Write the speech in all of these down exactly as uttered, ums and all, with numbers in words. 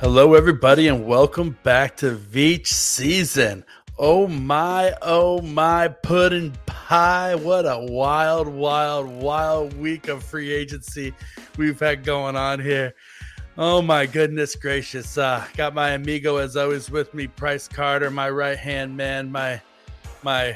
Hello, everybody, and welcome back to Veach Season. Oh, my, oh, my pudding pie. What a wild, wild, wild week of free agency we've had going on here. Oh, my goodness gracious. Uh, got my amigo, as always, with me, Bryce Carter, my right-hand man, my my,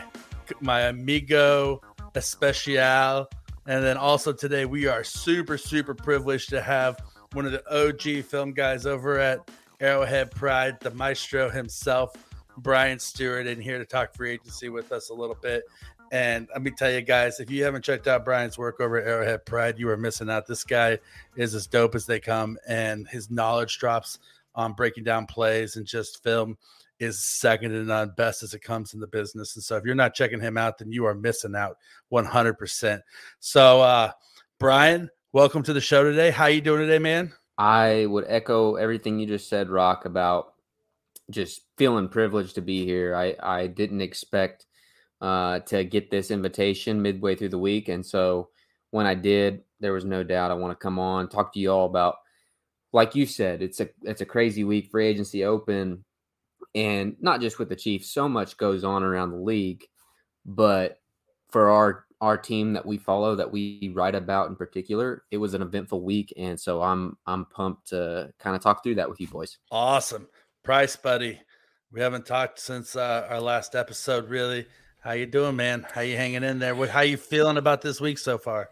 my amigo especial. And then also today, we are super, super privileged to have one of the O G film guys over at Arrowhead Pride, the maestro himself, Brian Stewart, in here to talk free agency with us a little bit. And let me tell you guys, if you haven't checked out Brian's work over at Arrowhead Pride, you are missing out. This guy is as dope as they come, and his knowledge drops on breaking down plays and just film is second to none, best as it comes in the business. And so if you're not checking him out, then you are missing out one hundred percent. So, uh, Brian, welcome to the show today. How you doing today, man? I would echo everything you just said, Rock, about just feeling privileged to be here. I, I didn't expect uh, to get this invitation midway through the week. And so when I did, there was no doubt I want to come on, talk to you all about, like you said, it's a it's a crazy week, free agency open. And not just with the Chiefs, so much goes on around the league. But for our our team that we follow, that we write about in particular, it was an eventful week. And so I'm, I'm pumped to kind of talk through that with you boys. Awesome. Price, buddy. We haven't talked since uh, our last episode, really. How you doing, man? How you hanging in there? What, how you feeling about this week so far?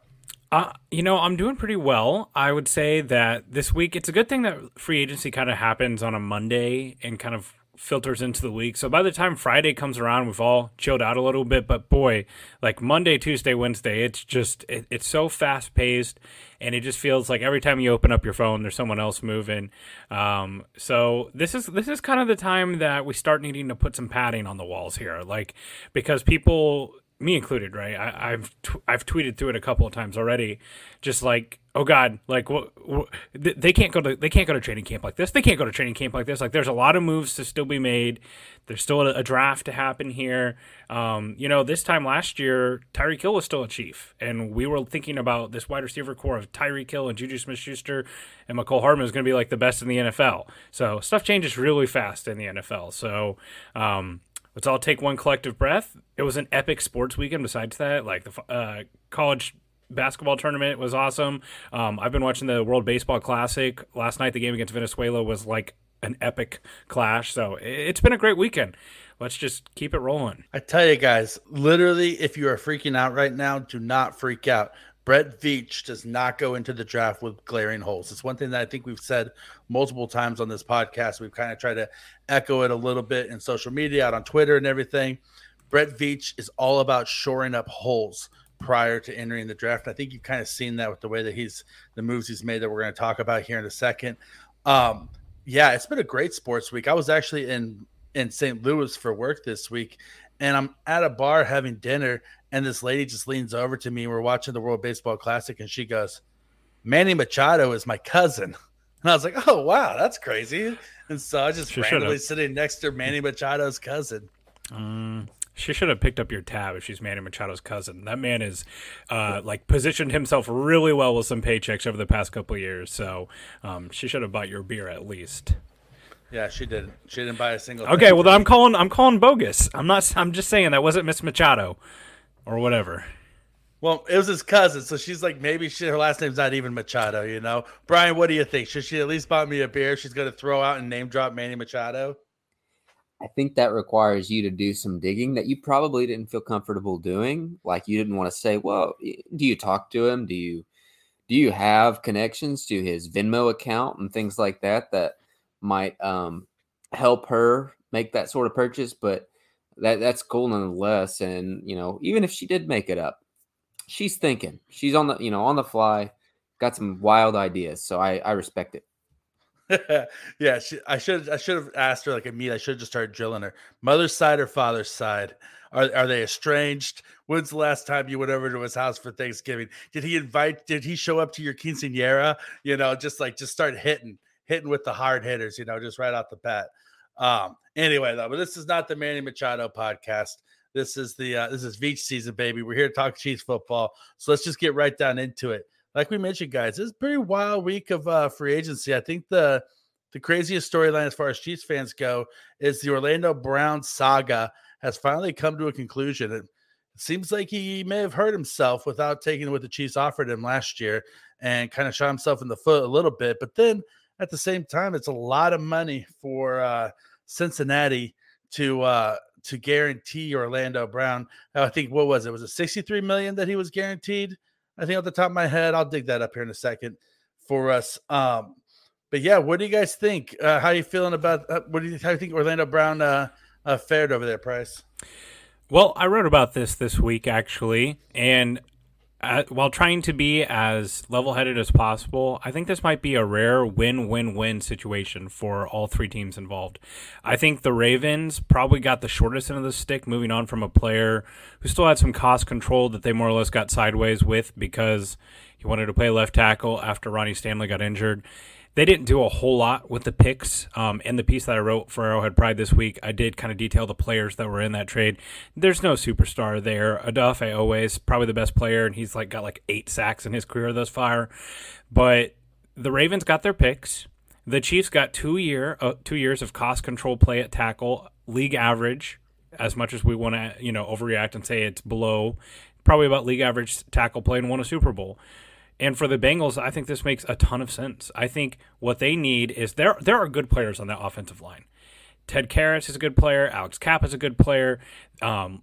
Uh, you know, I'm doing pretty well. I would say that this week, it's a good thing that free agency kind of happens on a Monday and kind of filters into the week. So by the time Friday comes around, we've all chilled out a little bit, but boy, like Monday, Tuesday, Wednesday, it's just, it, it's so fast paced and it just feels like every time you open up your phone, there's someone else moving. Um, so this is, this is kind of the time that we start needing to put some padding on the walls here. Like, because people, me included, right? I, I've, t- I've tweeted through it a couple of times already. Just like, oh God, like what, what they can't go to, they can't go to training camp like this. They can't go to training camp like this. Like there's a lot of moves to still be made. There's still a, a draft to happen here. Um, you know, this time last year, Tyreek Hill was still a Chief, and we were thinking about this wide receiver core of Tyreek Hill and Juju Smith-Schuster, and Mecole Hardman is going to be like the best in the N F L. So stuff changes really fast in the N F L. So, um, let's all take one collective breath. It was an epic sports weekend besides that. Like the uh, college basketball tournament was awesome. Um, I've been watching the World Baseball Classic. Last night, the game against Venezuela was like an epic clash. So it's been a great weekend. Let's just keep it rolling. I tell you guys, literally, if you are freaking out right now, do not freak out. Brett Veach does not go into the draft with glaring holes. It's one thing that I think we've said multiple times on this podcast. We've kind of tried to echo it a little bit in social media, out on Twitter and everything. Brett Veach is all about shoring up holes prior to entering the draft. I think you've kind of seen that with the way that he's the moves he's made that we're going to talk about here in a second. Um, yeah, it's been a great sports week. I was actually in, in Saint Louis for work this week, and I'm at a bar having dinner, and this lady just leans over to me, and we're watching the World Baseball Classic, and she goes, "Manny Machado is my cousin." And I was like, "Oh, wow, that's crazy." And so I just she randomly sitting next to Manny Machado's cousin. Um, she should have picked up your tab if she's Manny Machado's cousin. That man is uh, like positioned himself really well with some paychecks over the past couple of years. So um, she should have bought your beer at least. Yeah, she didn't. She didn't buy a single. Okay, well, I'm calling. I'm calling bogus. I'm not. I'm just saying that wasn't Miss Machado. Or whatever. Well, it was his cousin, so she's like, maybe she, her last name's not even Machado, you know? Brian, what do you think? Should she at least buy me a beer? She's going to throw out and name drop Manny Machado? I think that requires you to do some digging that you probably didn't feel comfortable doing. Like, you didn't want to say, well, do you talk to him? Do you do you have connections to his Venmo account and things like that that might um, help her make that sort of purchase? But That that's cool nonetheless. And, you know, even if she did make it up, she's thinking. She's on the, you know, on the fly, got some wild ideas. So I, I respect it. Yeah, she, I should I should have asked her like a meet. I should have just started drilling her. Mother's side or father's side? Are are they estranged? When's the last time you went over to his house for Thanksgiving? Did he invite? Did he show up to your quinceañera? You know, just like just start hitting, hitting with the hard hitters. You know, just right off the bat. Um. Anyway, though, but this is not the Manny Machado podcast. This is the uh, this is Veach season, baby. We're here to talk Chiefs football. So let's just get right down into it. Like we mentioned, guys, it's a pretty wild week of uh, free agency. I think the the craziest storyline as far as Chiefs fans go is the Orlando Brown saga has finally come to a conclusion. It seems like he may have hurt himself without taking what the Chiefs offered him last year and kind of shot himself in the foot a little bit. But then at the same time, it's a lot of money for uh, Cincinnati to uh, to guarantee Orlando Brown. I think, what was it? Was it sixty-three million dollars that he was guaranteed? I think off the top of my head, I'll dig that up here in a second for us. Um, but yeah, what do you guys think? Uh, how are you feeling about uh, what do you, how do you think Orlando Brown uh, uh, fared over there, Price? Well, I wrote about this this week actually, and uh, while trying to be as level-headed as possible, I think this might be a rare win-win-win situation for all three teams involved. I think the Ravens probably got the shortest end of the stick moving on from a player who still had some cost control that they more or less got sideways with because he wanted to play left tackle after Ronnie Stanley got injured. They didn't do a whole lot with the picks. Um, in the piece that I wrote for Arrowhead Pride this week, I did kind of detail the players that were in that trade. There's no superstar there. Odafe Owe's probably the best player, and he's like got like eight sacks in his career thus far. But the Ravens got their picks. The Chiefs got two year uh, two years of cost control play at tackle, league average. As much as we want to, you know, overreact and say it's below, probably about league average tackle play, and won a Super Bowl. And for the Bengals, I think this makes a ton of sense. I think what they need is there there are good players on that offensive line. Ted Karras is a good player. Alex Kapp is a good player. Um,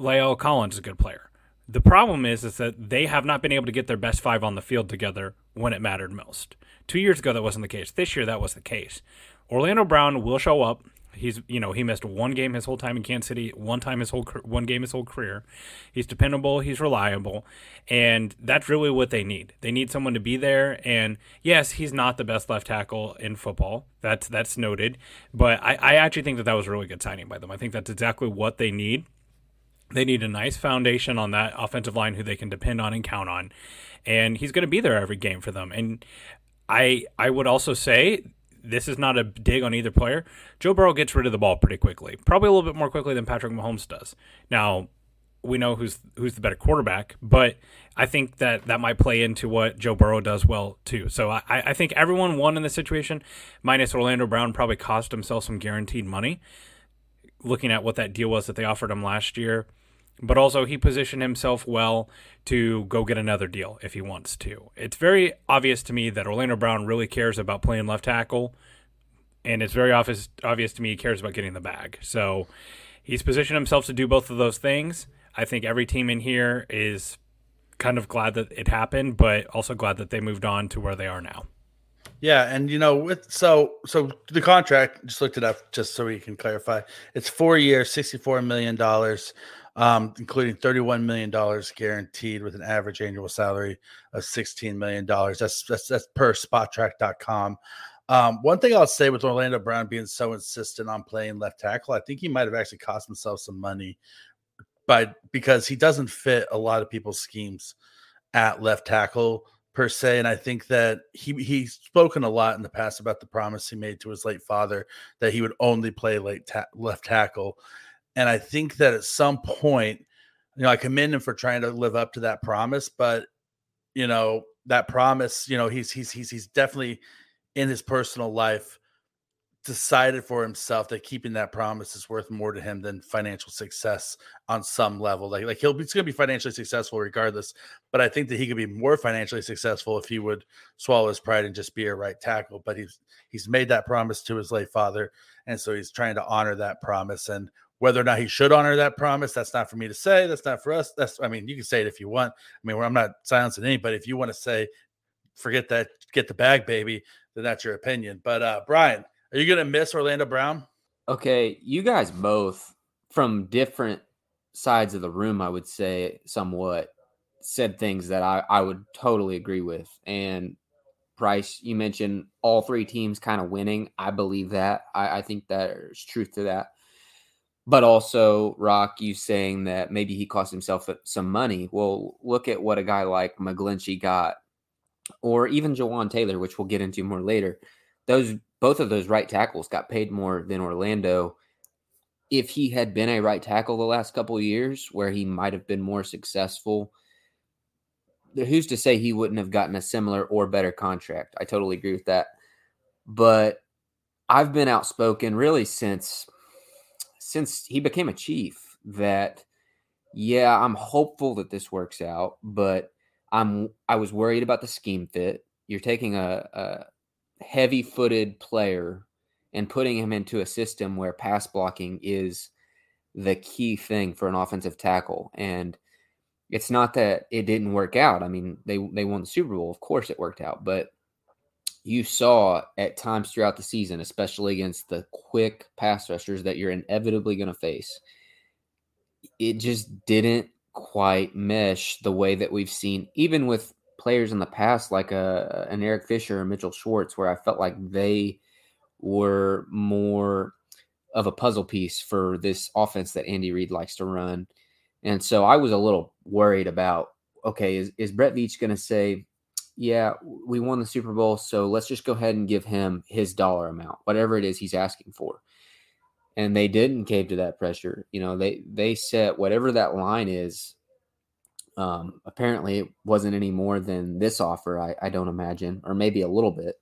La'el Collins is a good player. The problem is, is that they have not been able to get their best five on the field together when it mattered most. Two years ago, that wasn't the case. This year, that was the case. Orlando Brown will show up. He's, you know, he missed one game his whole time in Kansas City, one time his whole one game his whole career. He's dependable, he's reliable, and that's really what they need. They need someone to be there. And yes, he's not the best left tackle in football. That's that's noted. But I, I actually think that that was a really good signing by them. I think that's exactly what they need. They need a nice foundation on that offensive line who they can depend on and count on. And he's going to be there every game for them. And I I would also say, this is not a dig on either player. Joe Burrow gets rid of the ball pretty quickly, probably a little bit more quickly than Patrick Mahomes does. Now, we know who's who's the better quarterback, but I think that that might play into what Joe Burrow does well too. So I, I think everyone won in this situation, minus Orlando Brown probably cost himself some guaranteed money, looking at what that deal was that they offered him last year. But also he positioned himself well to go get another deal if he wants to. It's very obvious to me that Orlando Brown really cares about playing left tackle, and it's very obvious, obvious to me he cares about getting the bag. So he's positioned himself to do both of those things. I think every team in here is kind of glad that it happened, but also glad that they moved on to where they are now. Yeah, and you know, with so so the contract, just looked it up just so we can clarify. It's four years, sixty-four million dollars. Um, including thirty-one million dollars guaranteed with an average annual salary of sixteen million dollars. That's that's, that's per spot track dot com. Um, one thing I'll say with Orlando Brown being so insistent on playing left tackle, I think he might have actually cost himself some money by because he doesn't fit a lot of people's schemes at left tackle per se. And I think that he he's spoken a lot in the past about the promise he made to his late father that he would only play late ta- left tackle. And I think that at some point, you know, I commend him for trying to live up to that promise, but you know, that promise, you know, he's, he's, he's, he's definitely in his personal life decided for himself that keeping that promise is worth more to him than financial success on some level. Like, like he'll be, it's going to be financially successful regardless, but I think that he could be more financially successful if he would swallow his pride and just be a right tackle. But he's, he's made that promise to his late father. And so he's trying to honor that promise. And whether or not he should honor that promise, that's not for me to say. That's not for us. That's, I mean, you can say it if you want. I mean, I'm not silencing anybody. If you want to say, forget that, get the bag, baby, then that's your opinion. But uh, Brian, are you going to miss Orlando Brown? Okay, you guys both, from different sides of the room, I would say somewhat, said things that I, I would totally agree with. And Price, you mentioned all three teams kind of winning. I believe that. I, I think there's truth to that. But also, Rock, you saying that maybe he cost himself some money. Well, look at what a guy like McGlinchey got, or even Jawaan Taylor, which we'll get into more later. Those both of those right tackles got paid more than Orlando. If he had been a right tackle the last couple of years, where he might have been more successful, who's to say he wouldn't have gotten a similar or better contract? I totally agree with that. But I've been outspoken really since since he became a Chief that, yeah, I'm hopeful that this works out, but I'm I was worried about the scheme fit. You're taking a, a heavy-footed player and putting him into a system where pass blocking is the key thing for an offensive tackle. And it's not that it didn't work out. I mean, they they won the Super Bowl. Of course it worked out. But you saw at times throughout the season, especially against the quick pass rushers that you're inevitably going to face, it just didn't quite mesh the way that we've seen, even with players in the past like a, an Eric Fisher or Mitchell Schwartz, where I felt like they were more of a puzzle piece for this offense that Andy Reid likes to run. And so I was a little worried about, okay, is, is Brett Veach going to say, yeah, we won the Super Bowl, so let's just go ahead and give him his dollar amount, whatever it is he's asking for. And they didn't cave to that pressure. You know, they, they set whatever that line is. Um, apparently it wasn't any more than this offer, I, I don't imagine, or maybe a little bit.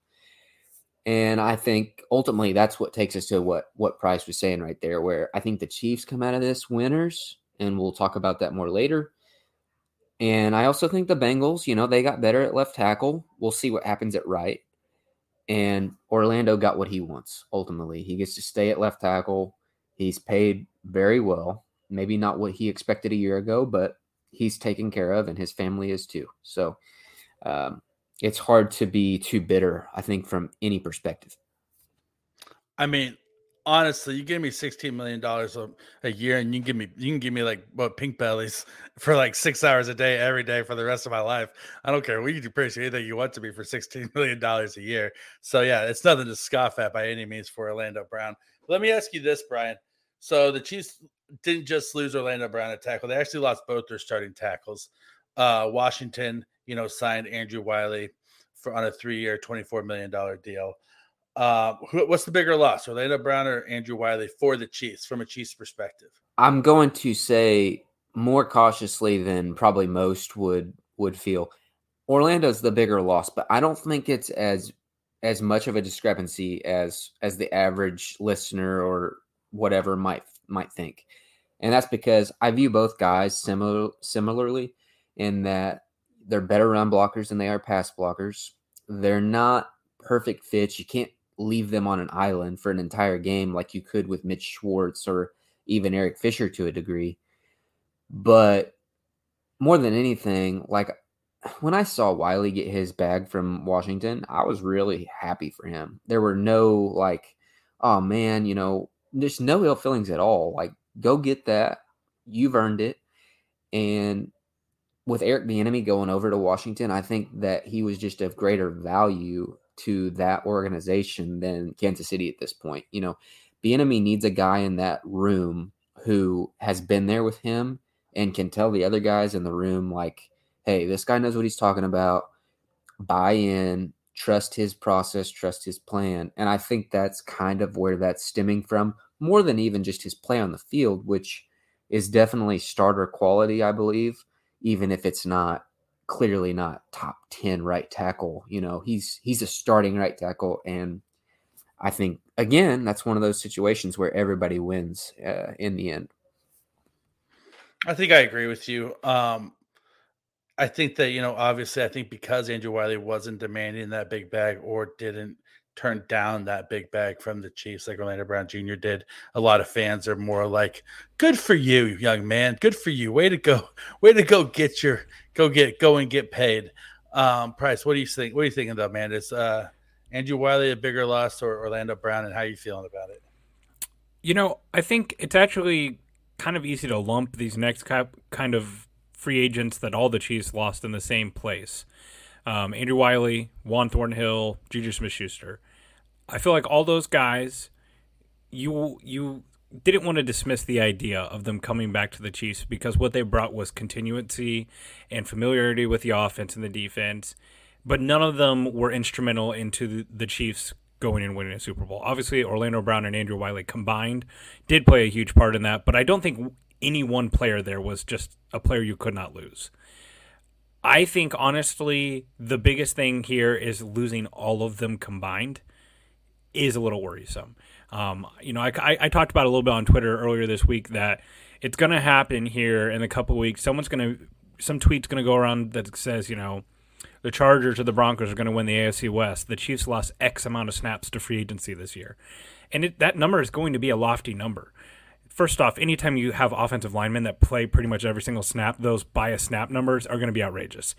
And I think ultimately that's what takes us to what, what Price was saying right there, where I think the Chiefs come out of this winners. And we'll talk about that more later. And I also think the Bengals, you know, they got better at left tackle. We'll see what happens at right. And Orlando got what he wants, ultimately. He gets to stay at left tackle. He's paid very well. Maybe not what he expected a year ago, but he's taken care of, and his family is too. So um, it's hard to be too bitter, I think, from any perspective. I mean, honestly, you give me sixteen million dollars a, a year, and you can give me you can give me like what pink bellies for like six hours a day every day for the rest of my life. I don't care. We can appreciate anything you want to be for sixteen million dollars a year. So yeah, it's nothing to scoff at by any means for Orlando Brown. Let me ask you this, Brian. So the Chiefs didn't just lose Orlando Brown at tackle; they actually lost both their starting tackles. Uh, Washington, you know, signed Andrew Wiley for on a three-year, twenty-four million dollars deal. Uh, what's the bigger loss, Orlando Brown or Andrew Wiley, for the Chiefs from a Chiefs perspective? I'm going to say more cautiously than probably most would would feel. Orlando's the bigger loss, but I don't think it's as as much of a discrepancy as as the average listener or whatever might might think, and that's because I view both guys similar similarly in that they're better run blockers than they are pass blockers. They're not perfect fits. You can't leave them on an island for an entire game like you could with Mitch Schwartz or even Eric Fisher to a degree. But more than anything, like when I saw Wiley get his bag from Washington, I was really happy for him. There were no like, oh man, you know, there's no ill feelings at all. Like, go get that. You've earned it. And with Eric Bieniemy going over to Washington, I think that he was just of greater value to that organization than Kansas City at this point. You know, Bieniemy needs a guy in that room who has been there with him and can tell the other guys in the room, like, hey, this guy knows what he's talking about. Buy in, trust his process, trust his plan. And I think that's kind of where that's stemming from, more than even just his play on the field, which is definitely starter quality, I believe, even if it's not clearly not top ten right tackle. You know, he's he's a starting right tackle, and I think, again, that's one of those situations where everybody wins uh, in the end. I think I agree with you. Um, I think that, you know, obviously I think because Andrew Wiley wasn't demanding that big bag or didn't turn down that big bag from the Chiefs like Orlando Brown Junior did, a lot of fans are more like, good for you, young man. Good for you. Way to go. Way to go get your go get go and get paid. Um, Price, what do you think? What are you thinking though, man? Is uh, Andrew Wiley a bigger loss or Orlando Brown, and how are you feeling about it? You know, I think it's actually kind of easy to lump these next kind of free agents that all the Chiefs lost in the same place. um, Andrew Wiley, Juan Thornhill, Juju Smith-Schuster. I feel like all those guys, you you didn't want to dismiss the idea of them coming back to the Chiefs because what they brought was continuity and familiarity with the offense and the defense, but none of them were instrumental into the, the Chiefs going and winning a Super Bowl. Obviously, Orlando Brown and Andrew Wiley combined did play a huge part in that, but I don't think any one player there was just a player you could not lose. I think, honestly, the biggest thing here is losing all of them combined is a little worrisome. Um, you know, I, I, I talked about a little bit on Twitter earlier this week that it's going to happen here in a couple of weeks. Someone's going to, some tweet's going to go around that says, you know, the Chargers or the Broncos are going to win the A F C West. The Chiefs lost X amount of snaps to free agency this year. And it, that number is going to be a lofty number. First off, anytime you have offensive linemen that play pretty much every single snap, those by-a-snap numbers are going to be outrageous.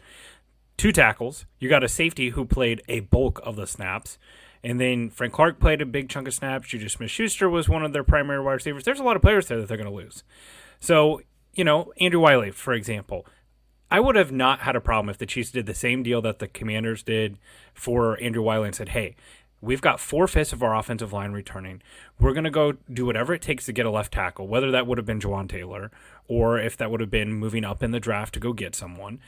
Two tackles. You got a safety who played a bulk of the snaps. And then Frank Clark played a big chunk of snaps. Juju Smith-Schuster was one of their primary wide receivers. There's a lot of players there that they're going to lose. So, you know, Andrew Wiley, for example, I would have not had a problem if the Chiefs did the same deal that the Commanders did for Andrew Wiley and said, hey, we've got four-fifths of our offensive line returning. We're going to go do whatever it takes to get a left tackle, whether that would have been Jawaan Taylor or if that would have been moving up in the draft to go get someone,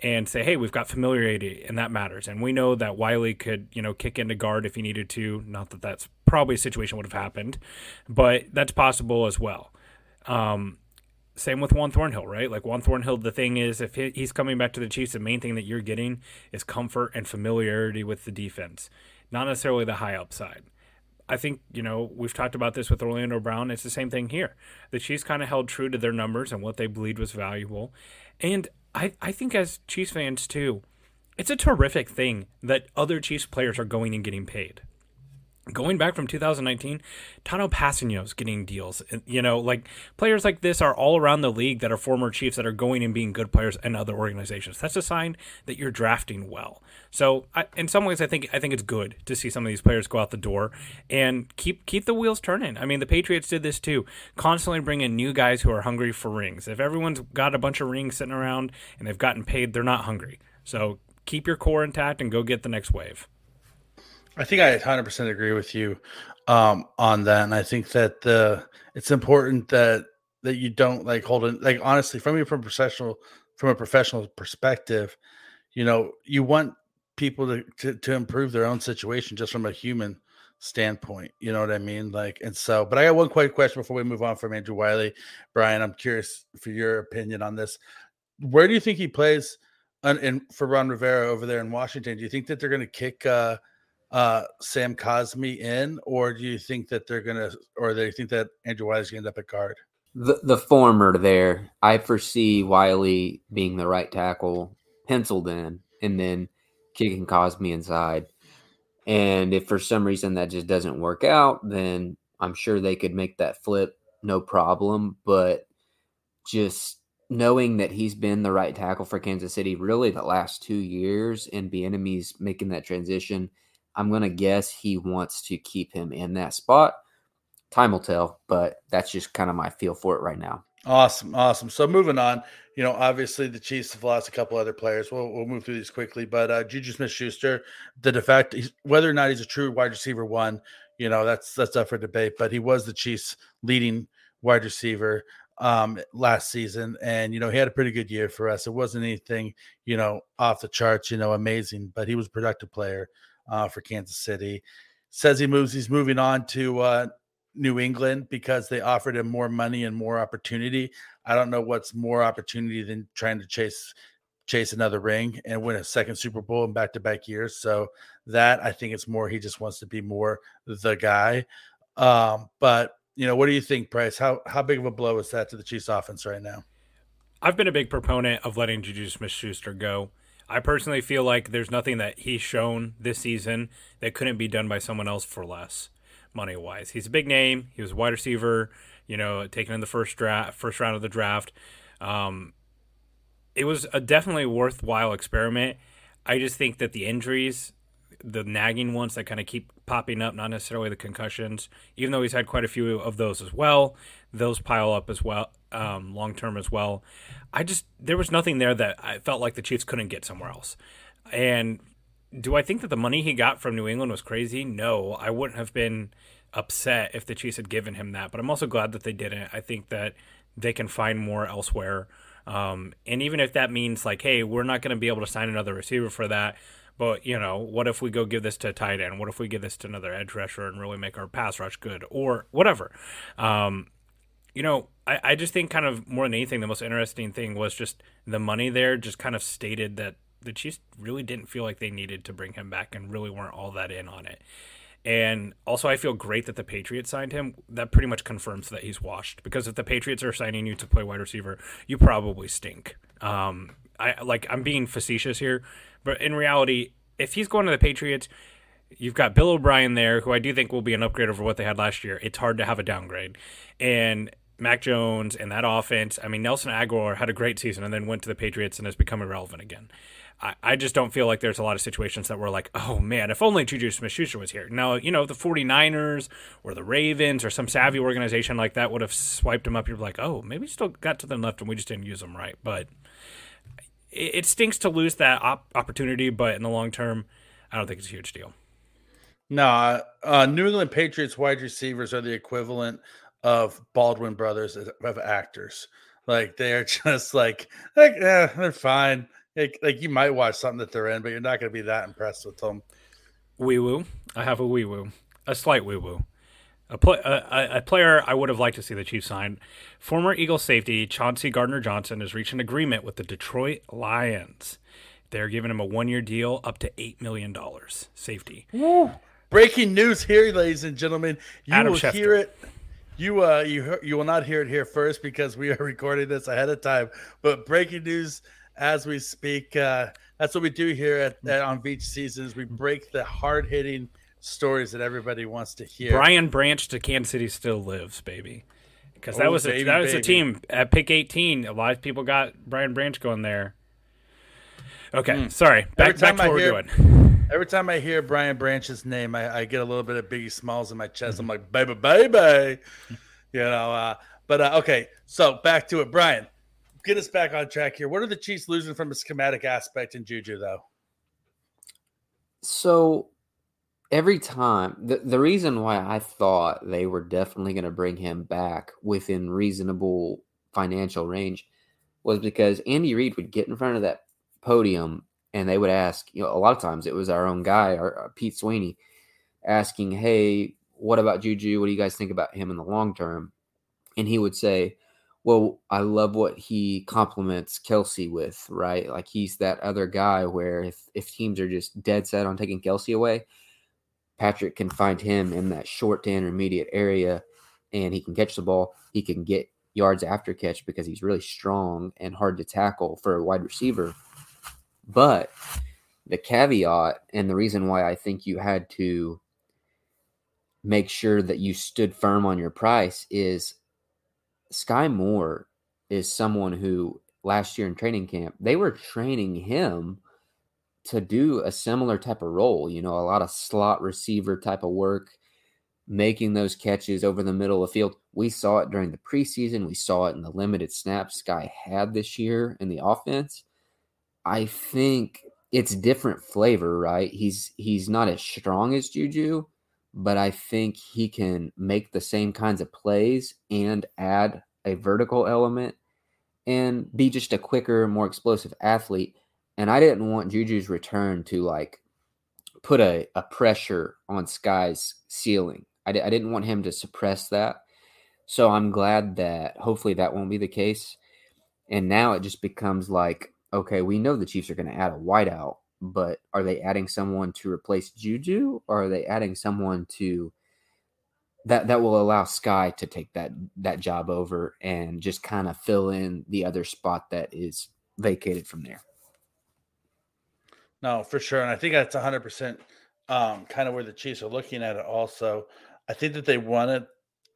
and say, hey, we've got familiarity, and that matters. And we know that Wiley could, you know, kick into guard if he needed to. Not that that's probably a situation would have happened, but that's possible as well. Um, same with Juan Thornhill, right? Like Juan Thornhill, the thing is, if he's coming back to the Chiefs, the main thing that you're getting is comfort and familiarity with the defense. Not necessarily the high upside. I think, you know, we've talked about this with Orlando Brown. It's the same thing here. The Chiefs kind of held true to their numbers and what they believed was valuable. And I, I think as Chiefs fans, too, it's a terrific thing that other Chiefs players are going and getting paid. Going back from two thousand nineteen, Tano Passanio's getting deals. You know, like players like this are all around the league that are former Chiefs that are going and being good players in other organizations. That's a sign that you're drafting well. So, I, in some ways, I think I think it's good to see some of these players go out the door and keep keep the wheels turning. I mean, the Patriots did this too, constantly bring in new guys who are hungry for rings. If everyone's got a bunch of rings sitting around and they've gotten paid, they're not hungry. So keep your core intact and go get the next wave. I think I one hundred percent agree with you um, on that, and I think that the it's important that that you don't like hold it like honestly from your from professional from a professional perspective, you know, you want people to, to to improve their own situation just from a human standpoint. You know what I mean? Like, and so, but I got one quick question before we move on from Andrew Wiley, Brian. I'm curious for your opinion on this. Where do you think he plays on, in, for Ron Rivera over there in Washington? Do you think that they're going to kick? Uh, uh Sam Cosme in, or do you think that they're gonna or they think that Andrew Wiley's gonna end up at guard? The the former there. I foresee Wiley being the right tackle penciled in and then kicking Cosme inside. And if for some reason that just doesn't work out, then I'm sure they could make that flip, no problem. But just knowing that he's been the right tackle for Kansas City really the last two years and Bieniemy's making that transition. I'm going to guess he wants to keep him in that spot. Time will tell, but that's just kind of my feel for it right now. Awesome. Awesome. So moving on, you know, obviously the Chiefs have lost a couple other players. We'll, we'll move through these quickly, but uh, Juju Smith-Schuster, the de facto, whether or not he's a true wide receiver one, you know, that's, that's up for debate, but he was the Chiefs leading wide receiver um, last season. And, you know, he had a pretty good year for us. It wasn't anything, you know, off the charts, you know, amazing, but he was a productive player. Uh, for Kansas City. Says he moves, he's moving on to uh, New England because they offered him more money and more opportunity. I don't know what's more opportunity than trying to chase chase another ring and win a second Super Bowl in back-to-back years. So that, I think it's more he just wants to be more the guy. Um, but, you know, what do you think, Bryce? How, how big of a blow is that to the Chiefs offense right now? I've been a big proponent of letting Juju Smith-Schuster go. I personally feel like there's nothing that he's shown this season that couldn't be done by someone else for less money-wise. He's a big name. He was a wide receiver, you know, taken in the first draft, first round of the draft. Um, it was a definitely worthwhile experiment. I just think that the injuries, the nagging ones that kind of keep popping up, not necessarily the concussions, even though he's had quite a few of those as well, those pile up as well. Um, long term as well. I just there was nothing there that I felt like the Chiefs couldn't get somewhere else. And do I think that the money he got from New England was crazy? No, I wouldn't have been upset if the Chiefs had given him that, but I'm also glad that they didn't. I think that they can find more elsewhere. Um, and even if that means like, hey, we're not going to be able to sign another receiver for that, but, you know, what if we go give this to a tight end? What if we give this to another edge rusher and really make our pass rush good or whatever? Um, you know, I, I just think kind of more than anything, the most interesting thing was just the money there just kind of stated that the Chiefs really didn't feel like they needed to bring him back and really weren't all that in on it. And also, I feel great that the Patriots signed him. That pretty much confirms that he's washed, because if the Patriots are signing you to play wide receiver, you probably stink. Um, I like I'm being facetious here, but in reality, if he's going to the Patriots, you've got Bill O'Brien there, who I do think will be an upgrade over what they had last year. It's hard to have a downgrade. And Mac Jones and that offense, I mean, Nelson Aguilar had a great season and then went to the Patriots and has become irrelevant again. I just don't feel like there's a lot of situations that we're like, oh, man, if only Juju Smith-Schuster was here. Now, you know, the forty-niners or the Ravens or some savvy organization like that would have swiped him up. You're like, oh, maybe still got to them left and we just didn't use them right. But it stinks to lose that op- opportunity. But in the long term, I don't think it's a huge deal. No, uh, New England Patriots wide receivers are the equivalent of Baldwin brothers of actors. Like, they are just like, like eh, they're fine. Like, like you might watch something that they're in, but you're not going to be that impressed with them. Wee woo. I have a wee woo, a slight wee woo. A, play, a, a player I would have liked to see the Chiefs sign. Former Eagles safety Chauncey Gardner-Johnson has reached an agreement with the Detroit Lions. They're giving him a one-year deal up to eight million dollars. Safety. Woo. Breaking news here, ladies and gentlemen. You Adam will Schefter. Hear it. You uh, you you will not hear it here first because we are recording this ahead of time. But breaking news. As we speak, uh, that's what we do here at, at on Veach Season is we break the hard-hitting stories that everybody wants to hear. Bryan Branch to Kansas City still lives, baby, because that oh, was baby, a, that baby. was a team at pick eighteen. A lot of people got Bryan Branch going there. Okay, mm. sorry. Back, back to what hear, we're doing. Every time I hear Bryan Branch's name, I, I get a little bit of Biggie Smalls in my chest. I'm like, baby, baby, you know. Uh, but uh, okay, so back to it, Bryan. Get us back on track here. What are the Chiefs losing from a schematic aspect in Juju, though? So every time, the, the reason why I thought they were definitely going to bring him back within reasonable financial range was because Andy Reid would get in front of that podium and they would ask, you know, a lot of times it was our own guy, our, our Pete Sweeney, asking, hey, what about Juju? What do you guys think about him in the long term? And he would say, well, I love what he compliments Kelsey with, right? Like, he's that other guy where if, if teams are just dead set on taking Kelsey away, Patrick can find him in that short to intermediate area, and he can catch the ball. He can get yards after catch because he's really strong and hard to tackle for a wide receiver. But the caveat and the reason why I think you had to make sure that you stood firm on your price is – Sky Moore is someone who last year in training camp, they were training him to do a similar type of role, you know, a lot of slot receiver type of work, making those catches over the middle of the field. We saw it during the preseason. We saw it in the limited snaps Sky had this year in the offense. I think it's different flavor, right? He's, he's not as strong as Juju, but I think he can make the same kinds of plays and add a vertical element and be just a quicker, more explosive athlete. And I didn't want Juju's return to, like, put a, a pressure on Sky's ceiling. I, d- I didn't want him to suppress that. So I'm glad that hopefully that won't be the case. And now it just becomes like, okay, we know the Chiefs are going to add a wideout, but are they adding someone to replace Juju, or are they adding someone to that, that will allow Sky to take that, that job over and just kind of fill in the other spot that is vacated from there? No, for sure. And I think that's a hundred percent um, kind of where the Chiefs are looking at it. Also, I think that they want to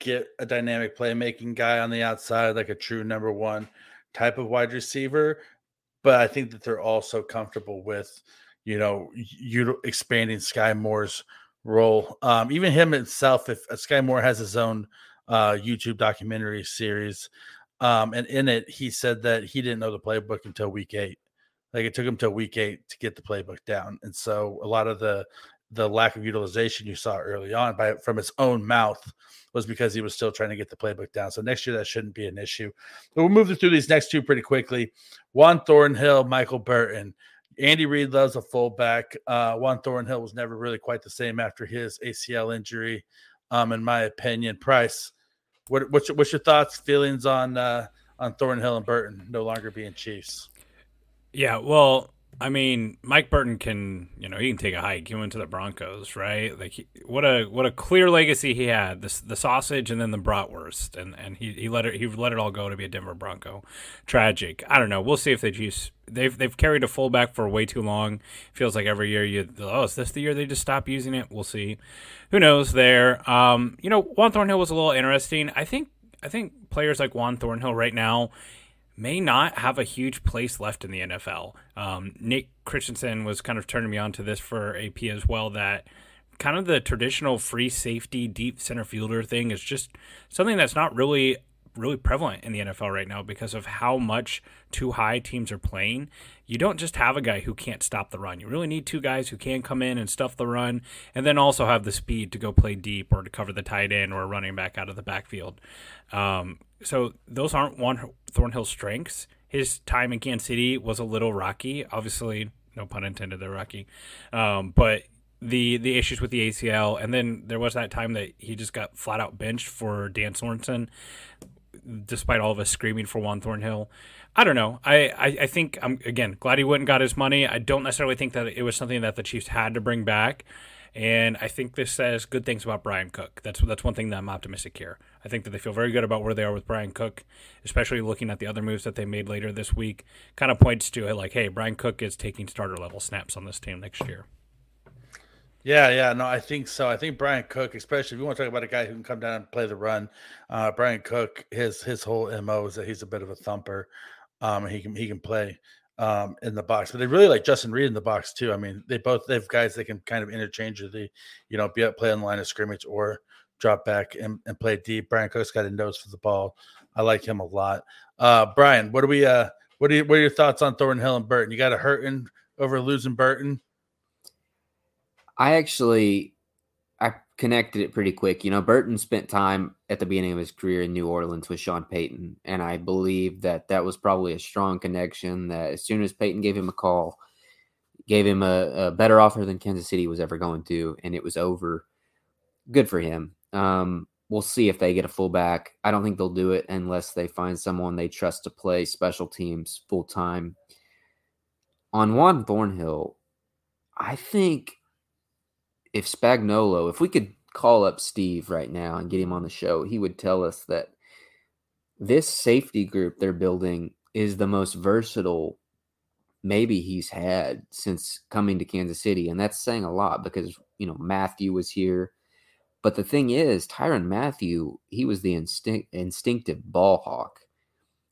get a dynamic playmaking guy on the outside, like a true number one type of wide receiver. But I think that they're also comfortable with, you know, you expanding Sky Moore's role. Um, even him himself, if uh, Sky Moore has his own uh, YouTube documentary series, um, and in it, he said that he didn't know the playbook until week eight. Like, it took him to week eight to get the playbook down. And so a lot of the the lack of utilization you saw early on by from his own mouth was because he was still trying to get the playbook down. So next year, that shouldn't be an issue. But we'll move through these next two pretty quickly. Juan Thornhill, Michael Burton. Andy Reid loves a fullback. Uh, Juan Thornhill was never really quite the same after his A C L injury, um, in my opinion. Price, what, what's, your, what's your thoughts, feelings on uh, on Thornhill and Burton no longer being Chiefs? Yeah, well, I mean, Mike Burton can, you know, he can take a hike. He went to the Broncos, right? Like, he, what a what a clear legacy he had. This the sausage and then the bratwurst, and and he, he let it he let it all go to be a Denver Bronco. Tragic. I don't know. We'll see if they choose. They've they've carried a fullback for way too long. Feels like every year you oh is this the year they just stop using it? We'll see. Who knows there? Um, you know, Juan Thornhill was a little interesting. I think I think players like Juan Thornhill right now may not have a huge place left in the N F L. Um, Nick Christensen was kind of turning me on to this for A P as well, that kind of the traditional free safety, deep center fielder thing is just something that's not really really prevalent in the N F L right now because of how much too high teams are playing. You don't just have a guy who can't stop the run. You really need two guys who can come in and stuff the run and then also have the speed to go play deep or to cover the tight end or running back out of the backfield. Um, so those aren't Juan Thornhill's strengths. His time in Kansas City was a little rocky. Obviously, no pun intended, they're rocky. Um, but the the issues with the A C L, and then there was that time that he just got flat out benched for Dan Sorensen, despite all of us screaming for Juan Thornhill. I don't know. I, I, I think, I'm again, glad he went and got his money. I don't necessarily think that it was something that the Chiefs had to bring back. And I think this says good things about Brian Cook. That's that's one thing that I'm optimistic here. I think that they feel very good about where they are with Brian Cook, especially looking at the other moves that they made later this week. Kind of points to it like, hey, Brian Cook is taking starter-level snaps on this team next year. Yeah, yeah, no, I think so. I think Brian Cook, especially if you want to talk about a guy who can come down and play the run, uh, Brian Cook, his his whole M O is that he's a bit of a thumper. Um, he can he can play um, in the box, but they really like Justin Reed in the box too. I mean, they both they have guys that can kind of interchange the, you know, be up play on the line of scrimmage or drop back and, and play deep. Brian Cook's got a nose for the ball. I like him a lot. Uh, Brian, what do we uh, what do you, what are your thoughts on Thornhill and Burton? You got a hurting over losing Burton? I actually I connected it pretty quick. You know, Burton spent time at the beginning of his career in New Orleans with Sean Payton, and I believe that that was probably a strong connection that as soon as Payton gave him a call, gave him a, a better offer than Kansas City was ever going to, and it was over. Good for him. Um, we'll see if they get a fullback. I don't think they'll do it unless they find someone they trust to play special teams full-time. On Juan Thornhill, I think – if Spagnuolo, if we could call up Steve right now and get him on the show, he would tell us that this safety group they're building is the most versatile maybe he's had since coming to Kansas City. And that's saying a lot because, you know, Matthew was here. But the thing is, Tyrann Mathieu, he was the instinct, instinctive ball hawk.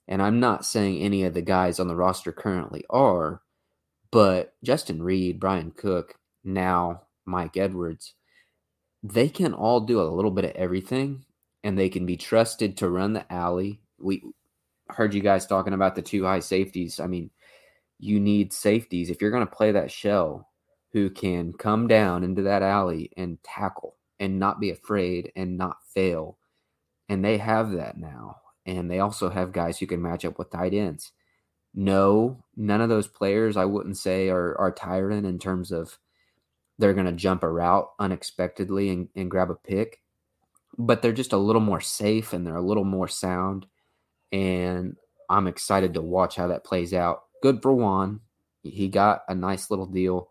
And I'm not saying any of the guys on the roster currently are, but Justin Reed, Brian Cook, now Mike Edwards, they can all do a little bit of everything, and they can be trusted to run the alley. We heard you guys talking about the two high safeties. I mean, you need safeties if you're going to play that shell who can come down into that alley and tackle and not be afraid and not fail. And they have that now. And they also have guys who can match up with tight ends. No, none of those players I wouldn't say are, are Tyrann in terms of they're going to jump a route unexpectedly and, and grab a pick, but they're just a little more safe and they're a little more sound. And I'm excited to watch how that plays out. Good for Juan. He got a nice little deal,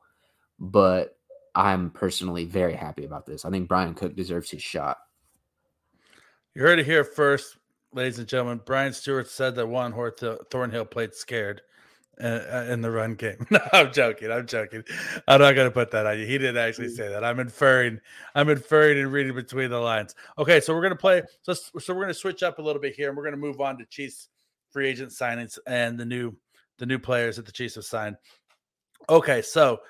but I'm personally very happy about this. I think Brian Cook deserves his shot. You heard it here first, ladies and gentlemen. Brian Stewart said that Juan Thornhill played scared in the run game. No, I'm joking. I'm joking. I'm not going to put that on you. He didn't actually say that. I'm inferring. I'm inferring and reading between the lines. Okay, so we're going to play. So, so we're going to switch up a little bit here, and we're going to move on to Chiefs free agent signings and the new the new players that the Chiefs have signed. Okay, so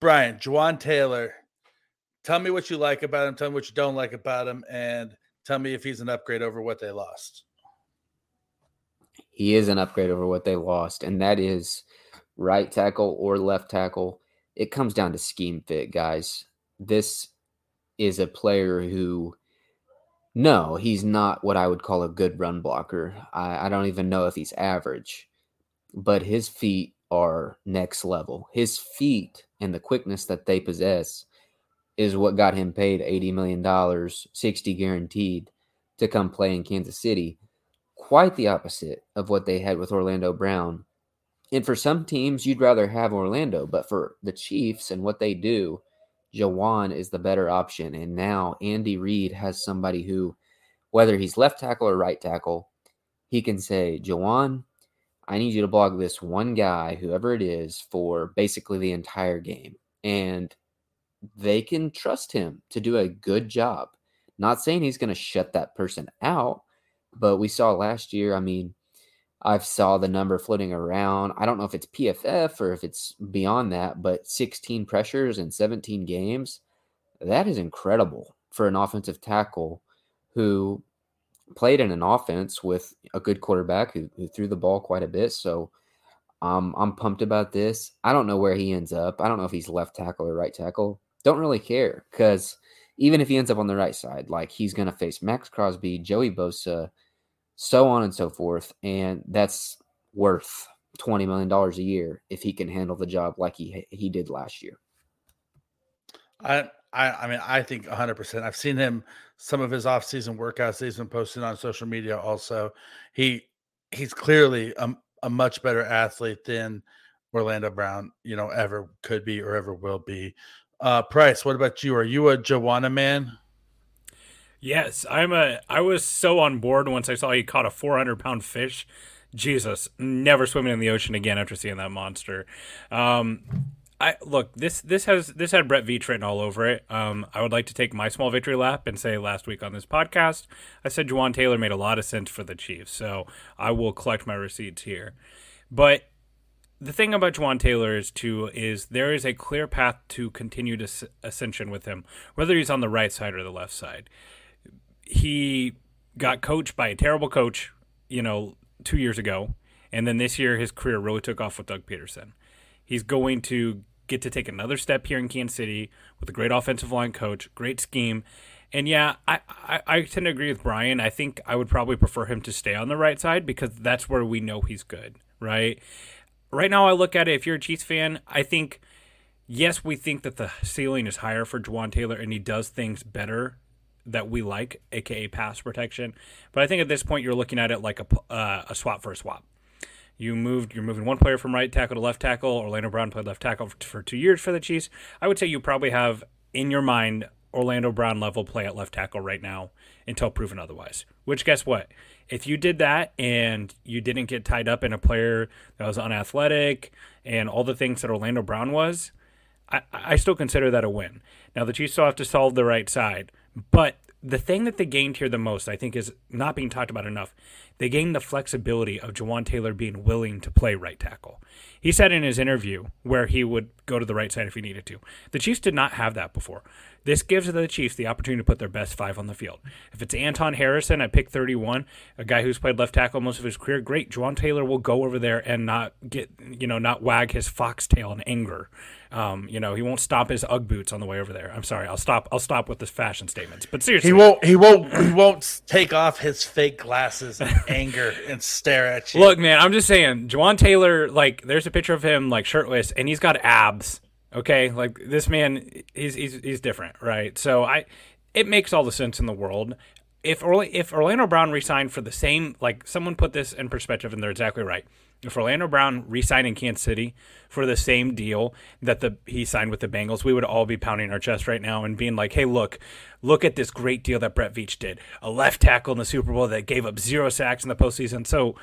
Brian, Jawaan Taylor, tell me what you like about him. Tell me what you don't like about him, and tell me if he's an upgrade over what they lost. He is an upgrade over what they lost, and that is right tackle or left tackle. It comes down to scheme fit, guys. This is a player who, no, he's not what I would call a good run blocker. I, I don't even know if he's average, but his feet are next level. His feet and the quickness that they possess is what got him paid eighty million dollars, sixty guaranteed, to come play in Kansas City. Quite the opposite of what they had with Orlando Brown. And for some teams, you'd rather have Orlando, but for the Chiefs and what they do, Jawaan is the better option. And now Andy Reid has somebody who, whether he's left tackle or right tackle, he can say, Jawaan, I need you to block this one guy, whoever it is, for basically the entire game. And they can trust him to do a good job. Not saying he's going to shut that person out, but we saw last year, I mean, I've saw the number floating around. I don't know if it's P F F or if it's beyond that, but sixteen pressures in seventeen games, that is incredible for an offensive tackle who played in an offense with a good quarterback who, who threw the ball quite a bit. So um, I'm pumped about this. I don't know where he ends up. I don't know if he's left tackle or right tackle. Don't really care, because even if he ends up on the right side, like, he's going to face Max Crosby, Joey Bosa, so on and so forth, and that's worth twenty million dollars a year if he can handle the job like he he did last year. I I, I mean, I think one hundred percent. I've seen him, some of his offseason workouts he's been posting on social media also. He He's clearly a, a much better athlete than Orlando Brown, you know, ever could be or ever will be. Uh, Price, what about you? Are you a Jawaan man? Yes, I'm a. I was so on board once I saw he caught a four hundred pound fish. Jesus, never swimming in the ocean again after seeing that monster. Um, I look this. This has this had Brett Veach written all over it. Um, I would like to take my small victory lap and say last week on this podcast, I said Jawaan Taylor made a lot of sense for the Chiefs, so I will collect my receipts here. But the thing about Jawaan Taylor is, too, is there is a clear path to continued asc- ascension with him, whether he's on the right side or the left side. He got coached by a terrible coach, you know, two years ago, and then this year his career really took off with Doug Peterson. He's going to get to take another step here in Kansas City with a great offensive line coach, great scheme. And, yeah, I, I, I tend to agree with Brian. I think I would probably prefer him to stay on the right side because that's where we know he's good, right? Right now I look at it, if you're a Chiefs fan, I think, yes, we think that the ceiling is higher for Jawaan Taylor and he does things better that we like, a k a pass protection. But I think at this point you're looking at it like a, uh, a swap for a swap. You moved, you're moving one player from right tackle to left tackle. Orlando Brown played left tackle for two years for the Chiefs. I would say you probably have, in your mind, Orlando Brown level play at left tackle right now until proven otherwise. Which, guess what? If you did that and you didn't get tied up in a player that was unathletic and all the things that Orlando Brown was, I, I still consider that a win. Now, the Chiefs still have to solve the right side. But the thing that they gained here the most, I think, is not being talked about enough. They gained the flexibility of Jawaan Taylor being willing to play right tackle. He said in his interview where he would go to the right side if he needed to. The Chiefs did not have that before. This gives the Chiefs the opportunity to put their best five on the field. If it's Anton Harrison at pick thirty-one, a guy who's played left tackle most of his career, great. Jawaan Taylor will go over there and not get, you know, not wag his foxtail in anger. Um, you know, he won't stop his Ugg boots on the way over there. I'm sorry, I'll stop. I'll stop with the fashion statements. But seriously, he won't. He won't. He won't take off his fake glasses in anger and stare at you. Look, man, I'm just saying, Jawaan Taylor. Like, there's a picture of him like shirtless, and he's got abs. Okay, like this man, he's he's he's different, right? So I, it makes all the sense in the world. If Orla, if Orlando Brown re-signed for the same, like someone put this in perspective, and they're exactly right. If Orlando Brown re-signed in Kansas City for the same deal that the he signed with the Bengals, we would all be pounding our chest right now and being like, "Hey, look, look at this great deal that Brett Veach did, a left tackle in the Super Bowl that gave up zero sacks in the postseason." So.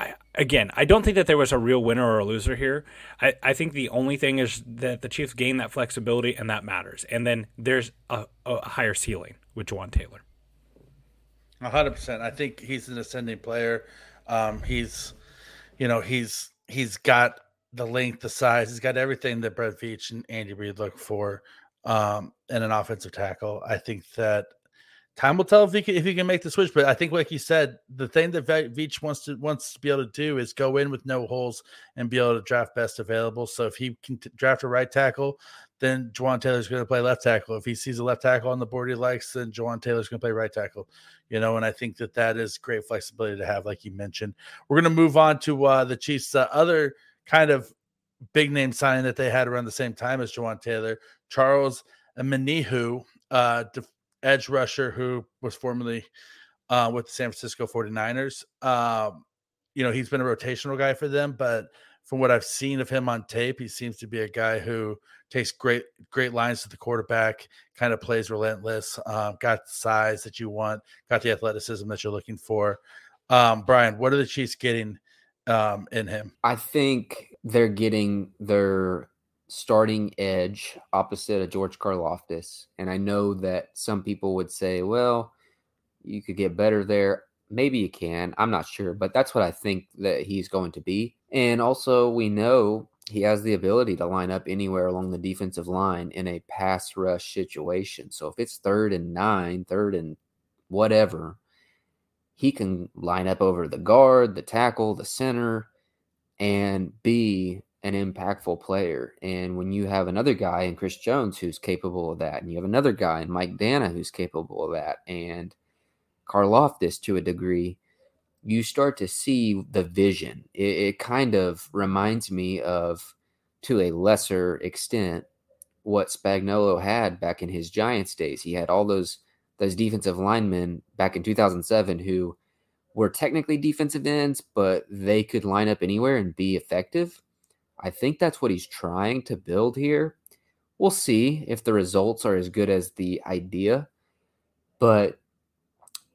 I, again, I don't think that there was a real winner or a loser here. I, I think the only thing is that the Chiefs gain that flexibility, and that matters. And then there's a, a higher ceiling with Jawaan Taylor. one hundred percent. I think he's an ascending player. Um, he's, you know, he's he's got the length, the size. He's got everything that Brett Veach and Andy Reid look for um, in an offensive tackle. I think that time will tell if he can, if he can make the switch. But I think, like you said, the thing that Veach wants to wants to be able to do is go in with no holes and be able to draft best available. So if he can t- draft a right tackle, then Jawaan Taylor's going to play left tackle. If he sees a left tackle on the board he likes, then Jawaan Taylor's going to play right tackle. You know, and I think that that is great flexibility to have, like you mentioned. We're going to move on to uh, the Chiefs' uh, other kind of big-name signing that they had around the same time as Jawaan Taylor, Charles Omenihu, uh, def- edge rusher who was formerly uh, with the San Francisco forty-niners. Um, you know, he's been a rotational guy for them, but from what I've seen of him on tape, he seems to be a guy who takes great, great lines to the quarterback, kind of plays relentless, um, got the size that you want, got the athleticism that you're looking for. Um, Brian, what are the Chiefs getting um, in him? I think they're getting their starting edge opposite of George Karloftis. And I know that some people would say, well, you could get better there. Maybe you can. I'm not sure, but that's what I think that he's going to be. And also we know he has the ability to line up anywhere along the defensive line in a pass rush situation. So if it's third and nine, third and whatever, he can line up over the guard, the tackle, the center, and be an impactful player. And when you have another guy in Chris Jones who's capable of that, and you have another guy in Mike Dana who's capable of that, and Karloftis to a degree, you start to see the vision. It, it kind of reminds me of, to a lesser extent, what Spagnuolo had back in his Giants days. He had all those those defensive linemen back in two thousand seven who were technically defensive ends, but they could line up anywhere and be effective. I think that's what he's trying to build here. We'll see if the results are as good as the idea, but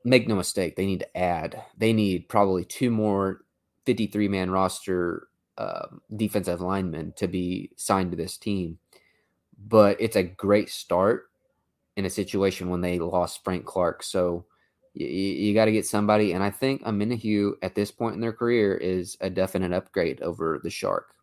make no mistake, they need to add. They need probably two more fifty-three man roster uh, defensive linemen to be signed to this team. But it's a great start in a situation when they lost Frank Clark. So you, you got to get somebody. And I think Omenihu at this point in their career is a definite upgrade over the Shark.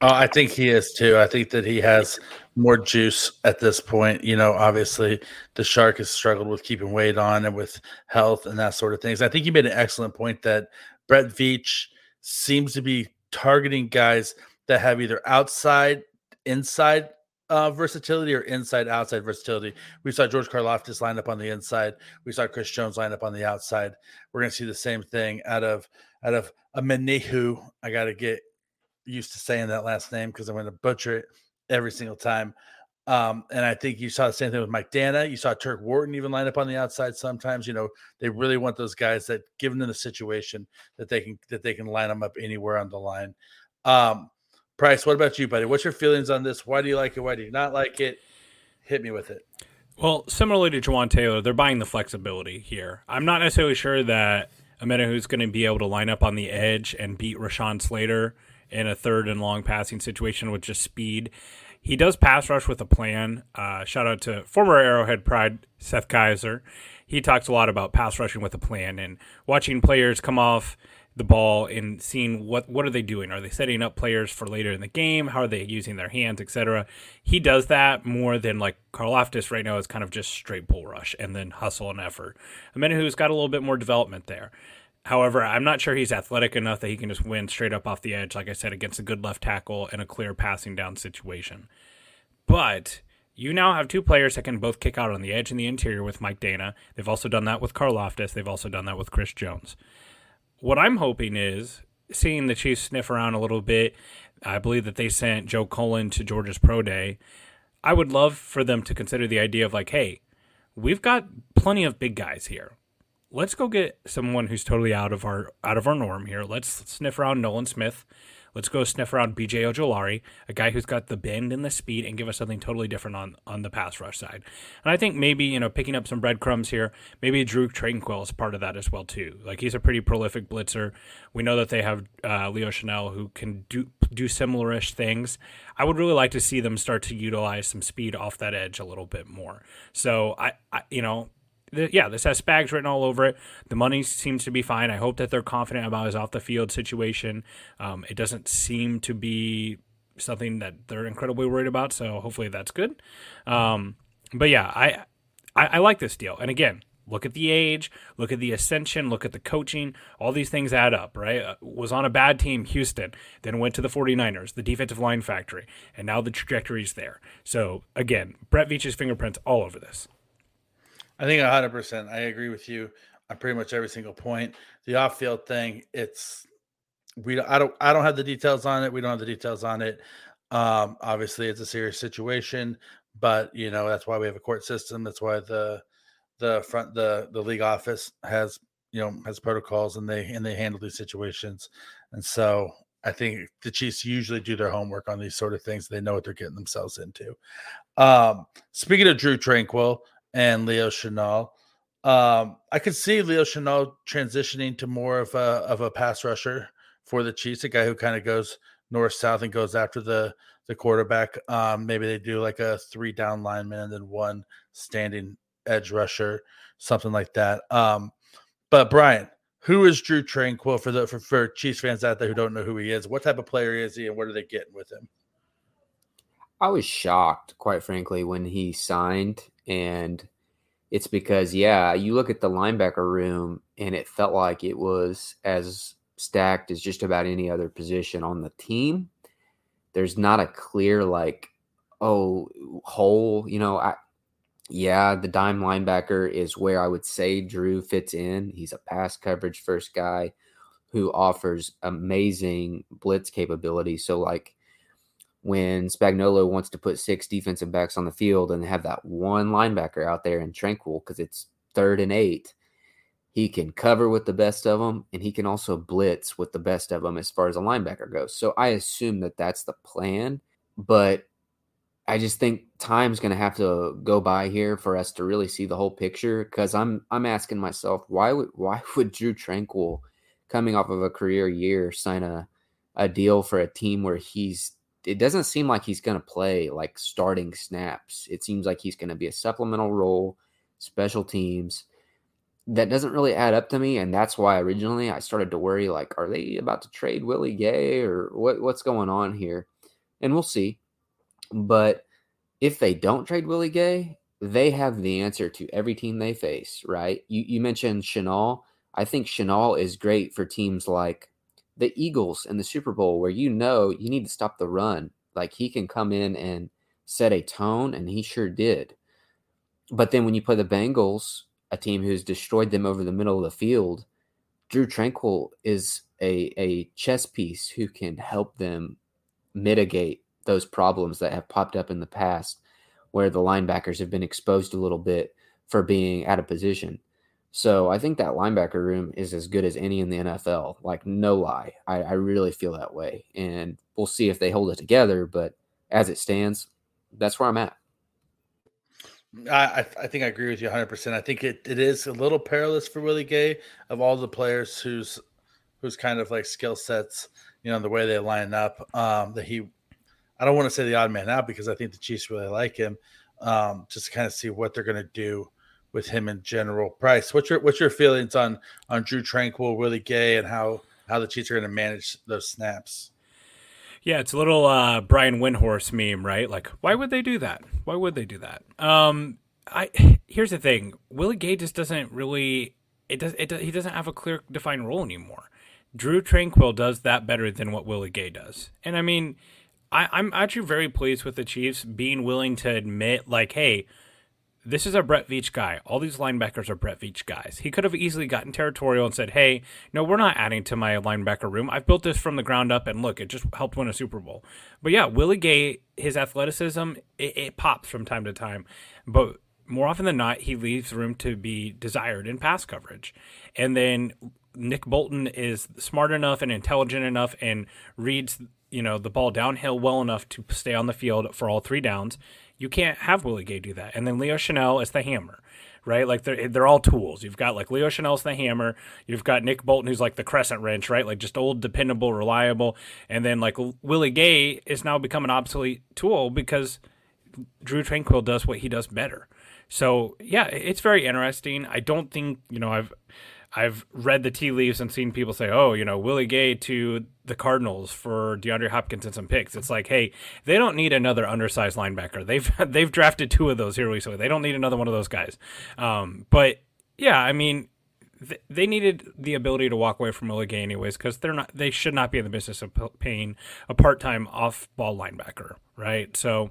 Oh, I think he is too. I think that he has more juice at this point. You know, obviously the Shark has struggled with keeping weight on and with health and that sort of things. I think you made an excellent point that Brett Veach seems to be targeting guys that have either outside, inside uh, versatility or inside, outside versatility. We saw George Karloftis line up on the inside. We saw Chris Jones line up on the outside. We're going to see the same thing out of, out of Omenihu. I got to get used to saying that last name because I'm going to butcher it every single time. Um, and I think you saw the same thing with Mike Dana. You saw Turk Wharton even line up on the outside sometimes. You know, they really want those guys that, given them the situation, that they can that they can line them up anywhere on the line. Um, Price, what about you, buddy? What's your feelings on this? Why do you like it? Why do you not like it? Hit me with it. Well, similarly to Jawaan Taylor, they're buying the flexibility here. I'm not necessarily sure that Omenihu's going to be able to line up on the edge and beat Rashawn Slater in a third and long passing situation with just speed. He does pass rush with a plan. Uh, shout out to former Arrowhead Pride, Seth Kaiser. He talks a lot about pass rushing with a plan and watching players come off the ball and seeing what, what are they doing? Are they setting up players for later in the game? How are they using their hands, et cetera? He does that more than like Karloftis right now is kind of just straight bull rush and then hustle and effort. Omenihu's got a little bit more development there. However, I'm not sure he's athletic enough that he can just win straight up off the edge, like I said, against a good left tackle and a clear passing down situation. But you now have two players that can both kick out on the edge and the interior with Mike Dana. They've also done that with Karloftis. They've also done that with Chris Jones. What I'm hoping is seeing the Chiefs sniff around a little bit. I believe that they sent Joe Cullen to Georgia's pro day. I would love for them to consider the idea of like, hey, we've got plenty of big guys here. Let's go get someone who's totally out of our out of our norm here. Let's sniff around Nolan Smith. Let's go sniff around B J Ojolari, a guy who's got the bend and the speed, and give us something totally different on, on the pass rush side. And I think maybe, you know, picking up some breadcrumbs here, maybe Drue Tranquill is part of that as well too. Like, he's a pretty prolific blitzer. We know that they have uh, Leo Chenal who can do do similar-ish things. I would really like to see them start to utilize some speed off that edge a little bit more. So, I, I you know, yeah, this has Spags written all over it. The money seems to be fine. I hope that they're confident about his off-the-field situation. Um, it doesn't seem to be something that they're incredibly worried about, so hopefully that's good. Um, but, yeah, I I, I like this deal. And again, look at the age, look at the ascension, look at the coaching. All these things add up, right? Uh, was on a bad team, Houston, then went to the forty-niners, the defensive line factory, and now the trajectory's there. So, again, Brett Veach's fingerprints all over this. I think one hundred percent. I agree with you on pretty much every single point. The off-field thing, it's we. I don't. I don't have the details on it. We don't have the details on it. Um, obviously, it's a serious situation, but you know that's why we have a court system. That's why the the front the the league office has you know has protocols, and they and they handle these situations. And so I think the Chiefs usually do their homework on these sort of things. They know what they're getting themselves into. Um, speaking of Drue Tranquill and Leo Chenal, um, I could see Leo Chenal transitioning to more of a of a pass rusher for the Chiefs, a guy who kind of goes north south and goes after the the quarterback. Um, maybe they do like a three down lineman and then one standing edge rusher, something like that. Um, but Brian, who is Drue Tranquill for the for, for Chiefs fans out there who don't know who he is? What type of player is he, and what are they getting with him? I was shocked, quite frankly, when he signed. And it's because, yeah, you look at the linebacker room and it felt like it was as stacked as just about any other position on the team. There's not a clear, like, oh, hole. You know, I, yeah, the dime linebacker is where I would say Drue fits in. He's a pass coverage first guy who offers amazing blitz capability. So, like, when Spagnuolo wants to put six defensive backs on the field and have that one linebacker out there in Tranquill because it's third and eight, he can cover with the best of them, and he can also blitz with the best of them as far as a linebacker goes. So I assume that that's the plan, but I just think time's going to have to go by here for us to really see the whole picture, because I'm I'm asking myself, why would why would Drue Tranquill, coming off of a career year, sign a, a deal for a team where he's it doesn't seem like he's going to play like starting snaps. It seems like he's going to be a supplemental role, special teams. That doesn't really add up to me. And that's why originally I started to worry, like, are they about to trade Willie Gay or what, what's going on here? And we'll see. But if they don't trade Willie Gay, they have the answer to every team they face, right? You, you mentioned Chenal. I think Chenal is great for teams like the Eagles in the Super Bowl, where you know you need to stop the run. Like, he can come in and set a tone, and he sure did. But then when you play the Bengals, a team who's destroyed them over the middle of the field, Drue Tranquill is a, a chess piece who can help them mitigate those problems that have popped up in the past where the linebackers have been exposed a little bit for being out of position. So I think that linebacker room is as good as any in the N F L. Like, no lie. I, I really feel that way. And we'll see if they hold it together. But as it stands, that's where I'm at. I, I think I agree with you one hundred percent. I think it, it is a little perilous for Willie Gay of all the players whose who's kind of like skill sets, you know, the way they line up. Um, that he, I don't want to say the odd man out, because I think the Chiefs really like him. Um, just to kind of see what they're going to do with him in general. Bryce, what's your what's your feelings on on Drue Tranquill, Willie Gay, and how how the Chiefs are going to manage those snaps? Yeah, it's a little uh, Brian Windhorse meme, right? Like, why would they do that? Why would they do that? Um, I here's the thing: Willie Gay just doesn't really it does it does, he doesn't have a clear defined role anymore. Drue Tranquill does that better than what Willie Gay does, and I mean, I, I'm actually very pleased with the Chiefs being willing to admit, like, hey, this is a Brett Veach guy. All these linebackers are Brett Veach guys. He could have easily gotten territorial and said, hey, no, we're not adding to my linebacker room. I've built this from the ground up, and look, it just helped win a Super Bowl. But yeah, Willie Gay, his athleticism, it, it pops from time to time. But more often than not, he leaves room to be desired in pass coverage. And then Nick Bolton is smart enough and intelligent enough and reads, you know, the ball downhill well enough to stay on the field for all three downs. You can't have Willie Gay do that. And then Leo Chenal is the hammer, right? Like, they're, they're all tools. You've got, like, Leo Chenal's the hammer. You've got Nick Bolton, who's like the crescent wrench, right? Like, just old, dependable, reliable. And then, like, Willie Gay is now become an obsolete tool because Drue Tranquill does what he does better. So, yeah, it's very interesting. I don't think, you know, I've I've read the tea leaves and seen people say, oh, you know, Willie Gay to the Cardinals for DeAndre Hopkins and some picks. It's like, hey, they don't need another undersized linebacker. They've they've drafted two of those here recently. They don't need another one of those guys. Um, but, yeah, I mean, th- they needed the ability to walk away from Willie Gay anyways because they're not they should not be in the business of paying a part-time off-ball linebacker, right? So,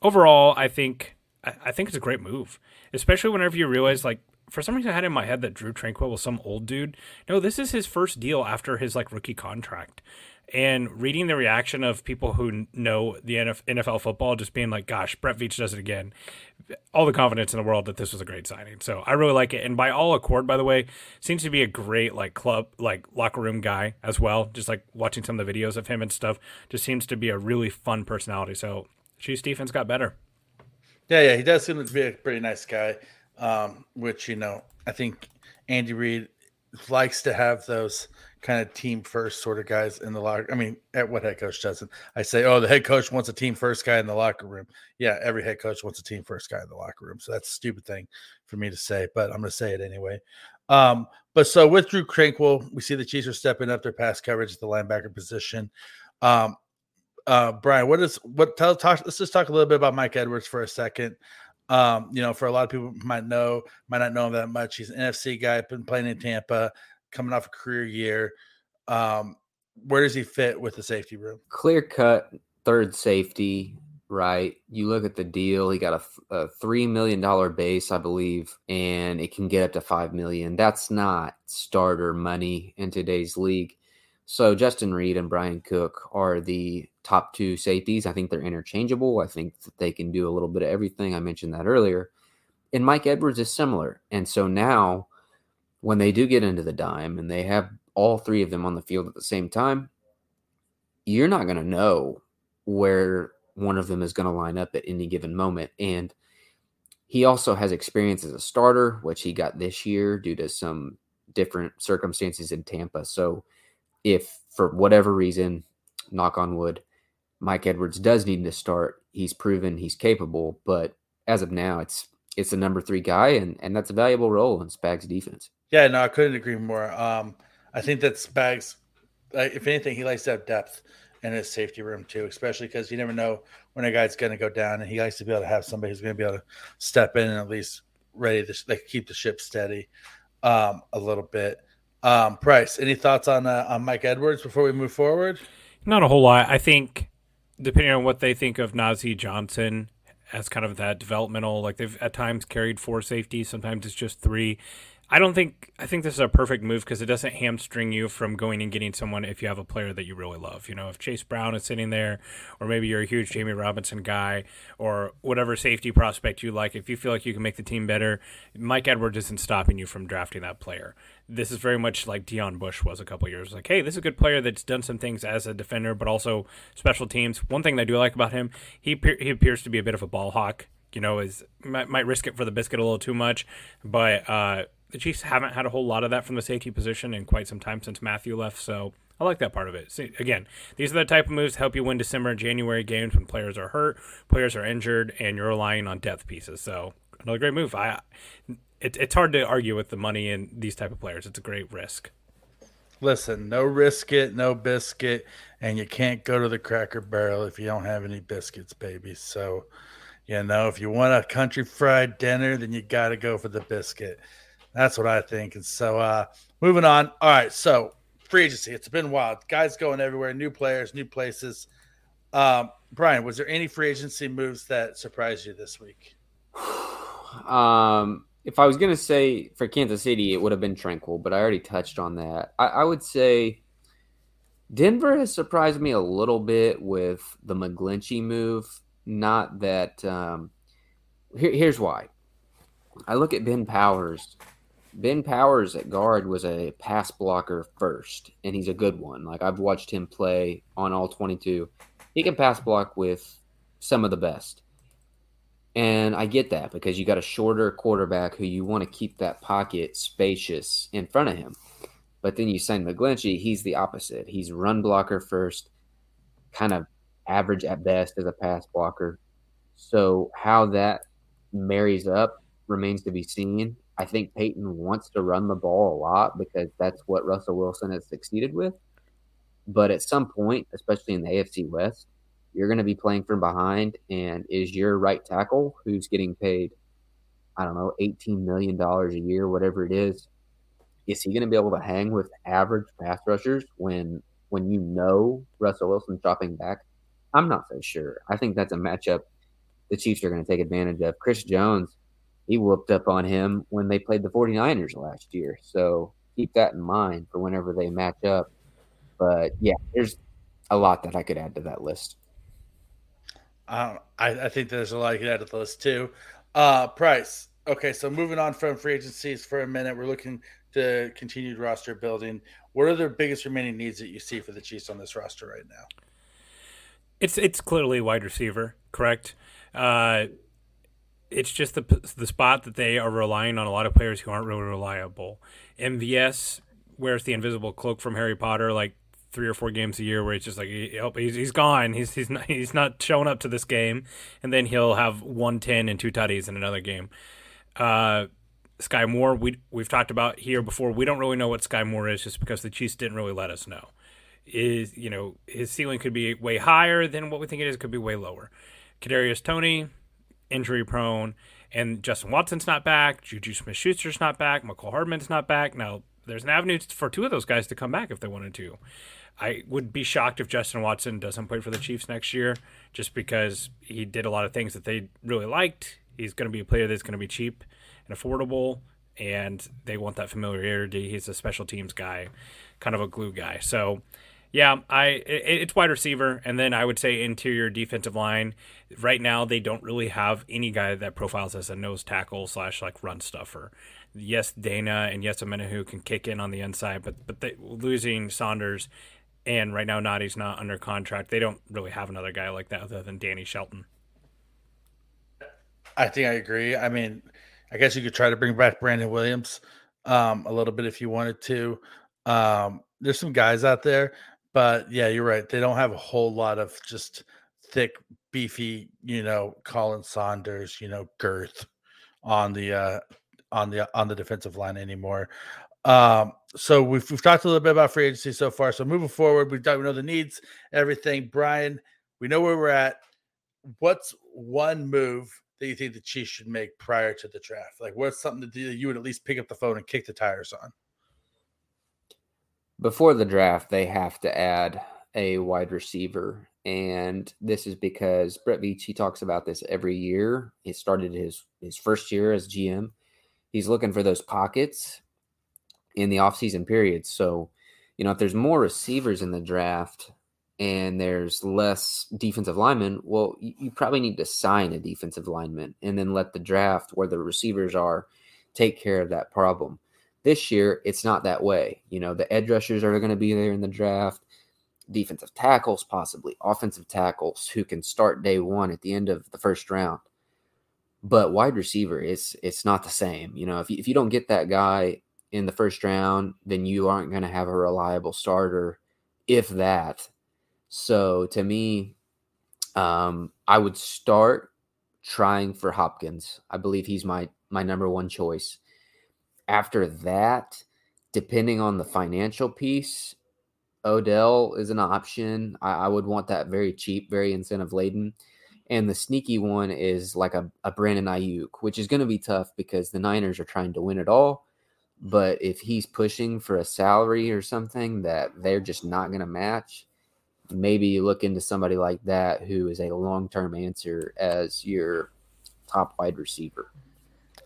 overall, I think I, I think it's a great move, especially whenever you realize, like, for some reason, I had in my head that Drue Tranquill was some old dude. No, this is his first deal after his like rookie contract. And reading the reaction of people who know the N F L football, just being like, gosh, Brett Veach does it again. All the confidence in the world that this was a great signing. So I really like it. And by all accord, by the way, seems to be a great like club, like locker room guy as well. Just like watching some of the videos of him and stuff, just seems to be a really fun personality. So Chiefs defense got better. Yeah, yeah, he does seem to be a pretty nice guy. Um, which, you know, I think Andy Reid likes to have those kind of team first sort of guys in the locker. I mean, at what head coach doesn't? I say, oh, the head coach wants a team first guy in the locker room. Yeah, every head coach wants a team first guy in the locker room. So that's a stupid thing for me to say, but I'm going to say it anyway. Um, but so with Drue Tranquill, we see the Chiefs are stepping up their pass coverage at the linebacker position. Um, uh, Brian, what is what? Tell, talk, let's just talk a little bit about Mike Edwards for a second. Um, you know, for a lot of people might know, might not know him that much. He's an N F C guy, been playing in Tampa, coming off a career year. Um, where does he fit with the safety room? Clear cut, third safety, right? You look at the deal. He got a, a three million dollars base, I believe, and it can get up to five million dollars. That's not starter money in today's league. So Justin Reed and Brian Cook are the top two safeties. I think they're interchangeable. I think that they can do a little bit of everything. I mentioned that earlier. And Mike Edwards is similar. And so now when they do get into the dime and they have all three of them on the field at the same time, you're not going to know where one of them is going to line up at any given moment. And he also has experience as a starter, which he got this year due to some different circumstances in Tampa. So if for whatever reason, knock on wood, Mike Edwards does need to start, he's proven he's capable, but as of now, it's it's the number three guy, and, and that's a valuable role in Spag's defense. Yeah, no, I couldn't agree more. Um, I think that Spag's, like, if anything, he likes to have depth in his safety room too, especially because you never know when a guy's going to go down, and he likes to be able to have somebody who's going to be able to step in and at least ready to like keep the ship steady um, a little bit. Um, Price, any thoughts on uh, on Mike Edwards before we move forward? Not a whole lot. I think depending on what they think of Najee Johnson as kind of that developmental, like they've at times carried four safeties, sometimes it's just three. I don't think – I think this is a perfect move because it doesn't hamstring you from going and getting someone if you have a player that you really love. You know, if Chase Brown is sitting there, or maybe you're a huge Jamie Robinson guy, or whatever safety prospect you like, if you feel like you can make the team better, Mike Edwards isn't stopping you from drafting that player. This is very much like Deion Bush was a couple of years. Like, hey, this is a good player that's done some things as a defender, but also special teams. One thing I do like about him, he he appears to be a bit of a ball hawk. You know, is might, might risk it for the biscuit a little too much, but – uh the Chiefs haven't had a whole lot of that from the safety position in quite some time since Matthew left, so I like that part of it. See, again, these are the type of moves that help you win December and January games when players are hurt, players are injured, and you're relying on depth pieces. So another great move. I, it, it's hard to argue with the money in these type of players. It's a great risk. Listen, no risk it, no biscuit, and you can't go to the Cracker Barrel if you don't have any biscuits, baby. So, you know, if you want a country fried dinner, then you got to go for the biscuit. That's what I think. And so uh, moving on. All right. So free agency. It's been wild. Guys going everywhere. New players, new places. Um, Brian, was there any free agency moves that surprised you this week? Um, if I was going to say for Kansas City, it would have been Tranquill, but I already touched on that. I, I would say Denver has surprised me a little bit with the McGlinchey move. Not that um, – here, here's why. I look at Ben Powers. Ben Powers at guard was a pass blocker first, and he's a good one. Like, I've watched him play on all twenty-two. He can pass block with some of the best. And I get that because you got a shorter quarterback who you want to keep that pocket spacious in front of him. But then you sign McGlinchey, he's the opposite. He's run blocker first, kind of average at best as a pass blocker. So how that marries up remains to be seen. I think Peyton wants to run the ball a lot because that's what Russell Wilson has succeeded with. But at some point, especially in the A F C West, you're going to be playing from behind, and is your right tackle, who's getting paid, I don't know, eighteen million dollars a year, whatever it is, is he going to be able to hang with average pass rushers when when you know Russell Wilson's dropping back? I'm not so sure. I think that's a matchup the Chiefs are going to take advantage of. Chris Jones, he whooped up on him when they played the 49ers last year, so keep that in mind for whenever they match up. But, yeah, there's a lot that I could add to that list. Um, I, I think there's a lot I could add to the list, too. Uh, Price. Okay, so moving on from free agencies for a minute, we're looking to continued roster building. What are the biggest remaining needs that you see for the Chiefs on this roster right now? It's it's clearly wide receiver, correct? Uh, it's just the the spot that they are relying on a lot of players who aren't really reliable. M V S wears the invisible cloak from Harry Potter, like, three or four games a year where it's just like, oh, he's, he's gone. He's he's not, he's not showing up to this game. And then he'll have one ten and two tutties in another game. Uh, Sky Moore, we, we've talked about here before. We don't really know what Sky Moore is just because the Chiefs didn't really let us know. Is you know his ceiling could be way higher than what we think it is. Could be way lower. Kadarius Toney, injury prone. And Justin Watson's not back. Juju Smith-Schuster's not back. Mecole Hardman's not back. Now, there's an avenue for two of those guys to come back if they wanted to. I would be shocked if Justin Watson doesn't play for the Chiefs next year just because he did a lot of things that they really liked. He's going to be a player that's going to be cheap and affordable, and they want that familiarity. He's a special teams guy, kind of a glue guy. So, yeah, I it, it's wide receiver, and then I would say interior defensive line. Right now they don't really have any guy that profiles as a nose tackle slash like run stuffer. Yes, Dana, and yes, Amenahu can kick in on the inside, but but they, losing Saunders – and right now, Nadi's not under contract. They don't really have another guy like that other than Danny Shelton. I think I agree. I mean, I guess you could try to bring back Brandon Williams um, a little bit if you wanted to. Um, there's some guys out there, but yeah, you're right. They don't have a whole lot of just thick, beefy, you know, Colin Saunders, you know, girth on the uh, on the on the defensive line anymore. Um, so we've, we've talked a little bit about free agency so far. So moving forward, we we know the needs, everything. Brian, we know where we're at. What's one move that you think the Chiefs should make prior to the draft? Like, what's something that you would at least pick up the phone and kick the tires on? Before the draft, they have to add a wide receiver. And this is because Brett Veach, he talks about this every year. He started his, his first year as G M. He's looking for those pockets in the offseason period. So, you know, if there's more receivers in the draft and there's less defensive linemen, well, you, you probably need to sign a defensive lineman and then let the draft where the receivers are take care of that problem. This year, it's not that way. You know, the edge rushers are going to be there in the draft, defensive tackles, possibly offensive tackles who can start day one at the end of the first round. But wide receiver, it's, it's not the same. You know, if you, if you don't get that guy in the first round, then you aren't going to have a reliable starter, if that. So to me, um, I would start trying for Hopkins. I believe he's my, my number one choice. After that, depending on the financial piece, Odell is an option. I, I would want that very cheap, very incentive laden. And the sneaky one is like a, a Brandon Ayuk, which is going to be tough because the Niners are trying to win it all. But if he's pushing for a salary or something that they're just not going to match, maybe you look into somebody like that who is a long-term answer as your top wide receiver.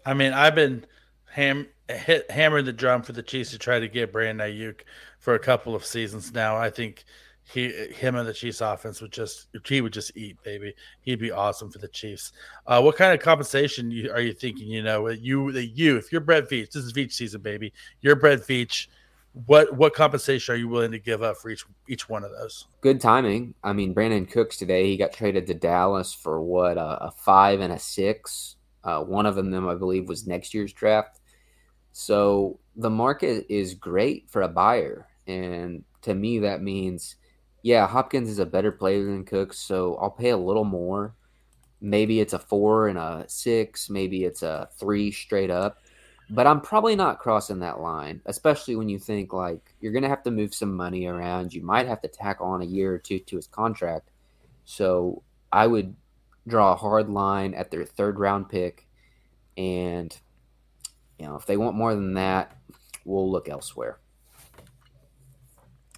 I mean, I've been ham- hit, hammering the drum for the Chiefs to try to get Brandon Ayuk for a couple of seasons now. I think he, him and the Chiefs offense would just he would just eat, baby. He'd be awesome for the Chiefs. Uh, what kind of compensation you, are you thinking? You know, you that you if you're Brett Veach, this is Veach season, baby. You're Brett Veach. What what compensation are you willing to give up for each each one of those? Good timing. I mean, Brandon Cooks today he got traded to Dallas for what a, a five and a six. Uh, one of them, I believe, was next year's draft. So the market is great for a buyer, and to me, that means. Yeah, Hopkins is a better player than Cooks, so I'll pay a little more. Maybe it's a four and a six. Maybe it's a three straight up. But I'm probably not crossing that line, especially when you think, like, you're going to have to move some money around. You might have to tack on a year or two to his contract. So I would draw a hard line at their third-round pick. And, you know, if they want more than that, we'll look elsewhere.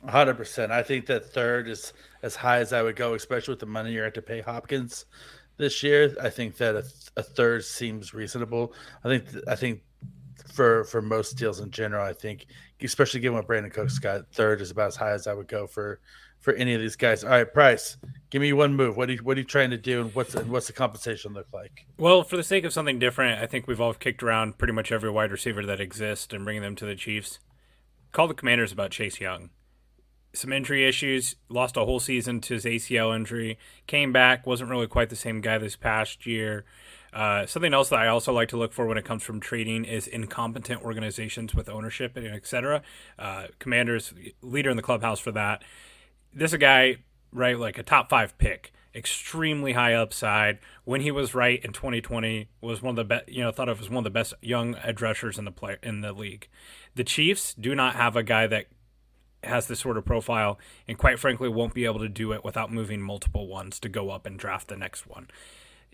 one hundred percent. I think that third is as high as I would go, especially with the money you're going to have to pay Hopkins this year. I think that a, a third seems reasonable. I think th- I think – For for most deals in general, I think, especially given what Brandon Cook's got, third is about as high as I would go for, for any of these guys. All right, Price, give me one move. What are you, what are you trying to do, and what's and what's the compensation look like? Well, for the sake of something different, I think we've all kicked around pretty much every wide receiver that exists and bringing them to the Chiefs. Call the Commanders about Chase Young. Some injury issues, lost a whole season to his A C L injury, came back, wasn't really quite the same guy this past year. Uh, something else that I also like to look for when it comes from trading is incompetent organizations with ownership and et cetera. Uh, Commanders, leader in the clubhouse for that. This is a guy, right, like a top five pick, extremely high upside. When he was right in twenty twenty, was one of the best, you know, thought of as one of the best young edge rushers in the play- in the league. The Chiefs do not have a guy that has this sort of profile, and quite frankly won't be able to do it without moving multiple ones to go up and draft the next one.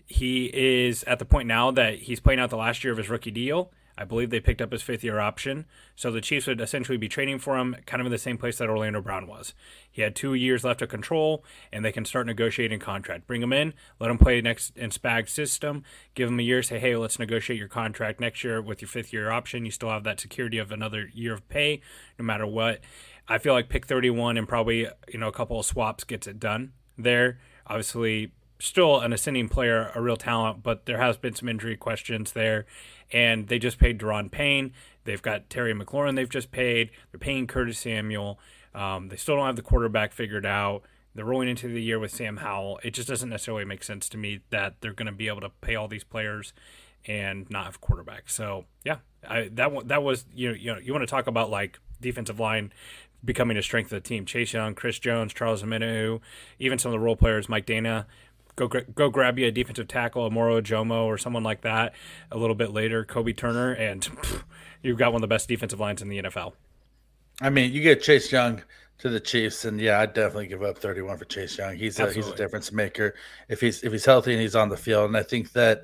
He is at the point now that he's playing out the last year of his rookie deal. I believe they picked up his fifth-year option, so the Chiefs would essentially be trading for him kind of in the same place that Orlando Brown was. He had two years left of control, and they can start negotiating contract. Bring him in, let him play next in Spag's system, give him a year, say, hey, let's negotiate your contract next year with your fifth-year option. You still have that security of another year of pay no matter what. I feel like pick thirty-one and probably, you know, a couple of swaps gets it done there. Obviously, still an ascending player, a real talent, but there has been some injury questions there. And they just paid Daron Payne. They've got Terry McLaurin they've just paid. They're paying Curtis Samuel. Um, they still don't have the quarterback figured out. They're rolling into the year with Sam Howell. It just doesn't necessarily make sense to me that they're going to be able to pay all these players and not have quarterback. So, yeah, I, that, that was, you know, you know, you want to talk about, like, defensive line becoming a strength of the team. Chase Young, Chris Jones, Charles Omenihu, even some of the role players, Mike Dana. Go go grab you a defensive tackle, Moro Jomo or someone like that a little bit later, Kobe Turner, and pff, you've got one of the best defensive lines in the N F L. I mean, you get Chase Young to the Chiefs, and yeah, I'd definitely give up thirty-one for Chase Young. He's a, he's a difference maker if he's if he's healthy and he's on the field. And I think that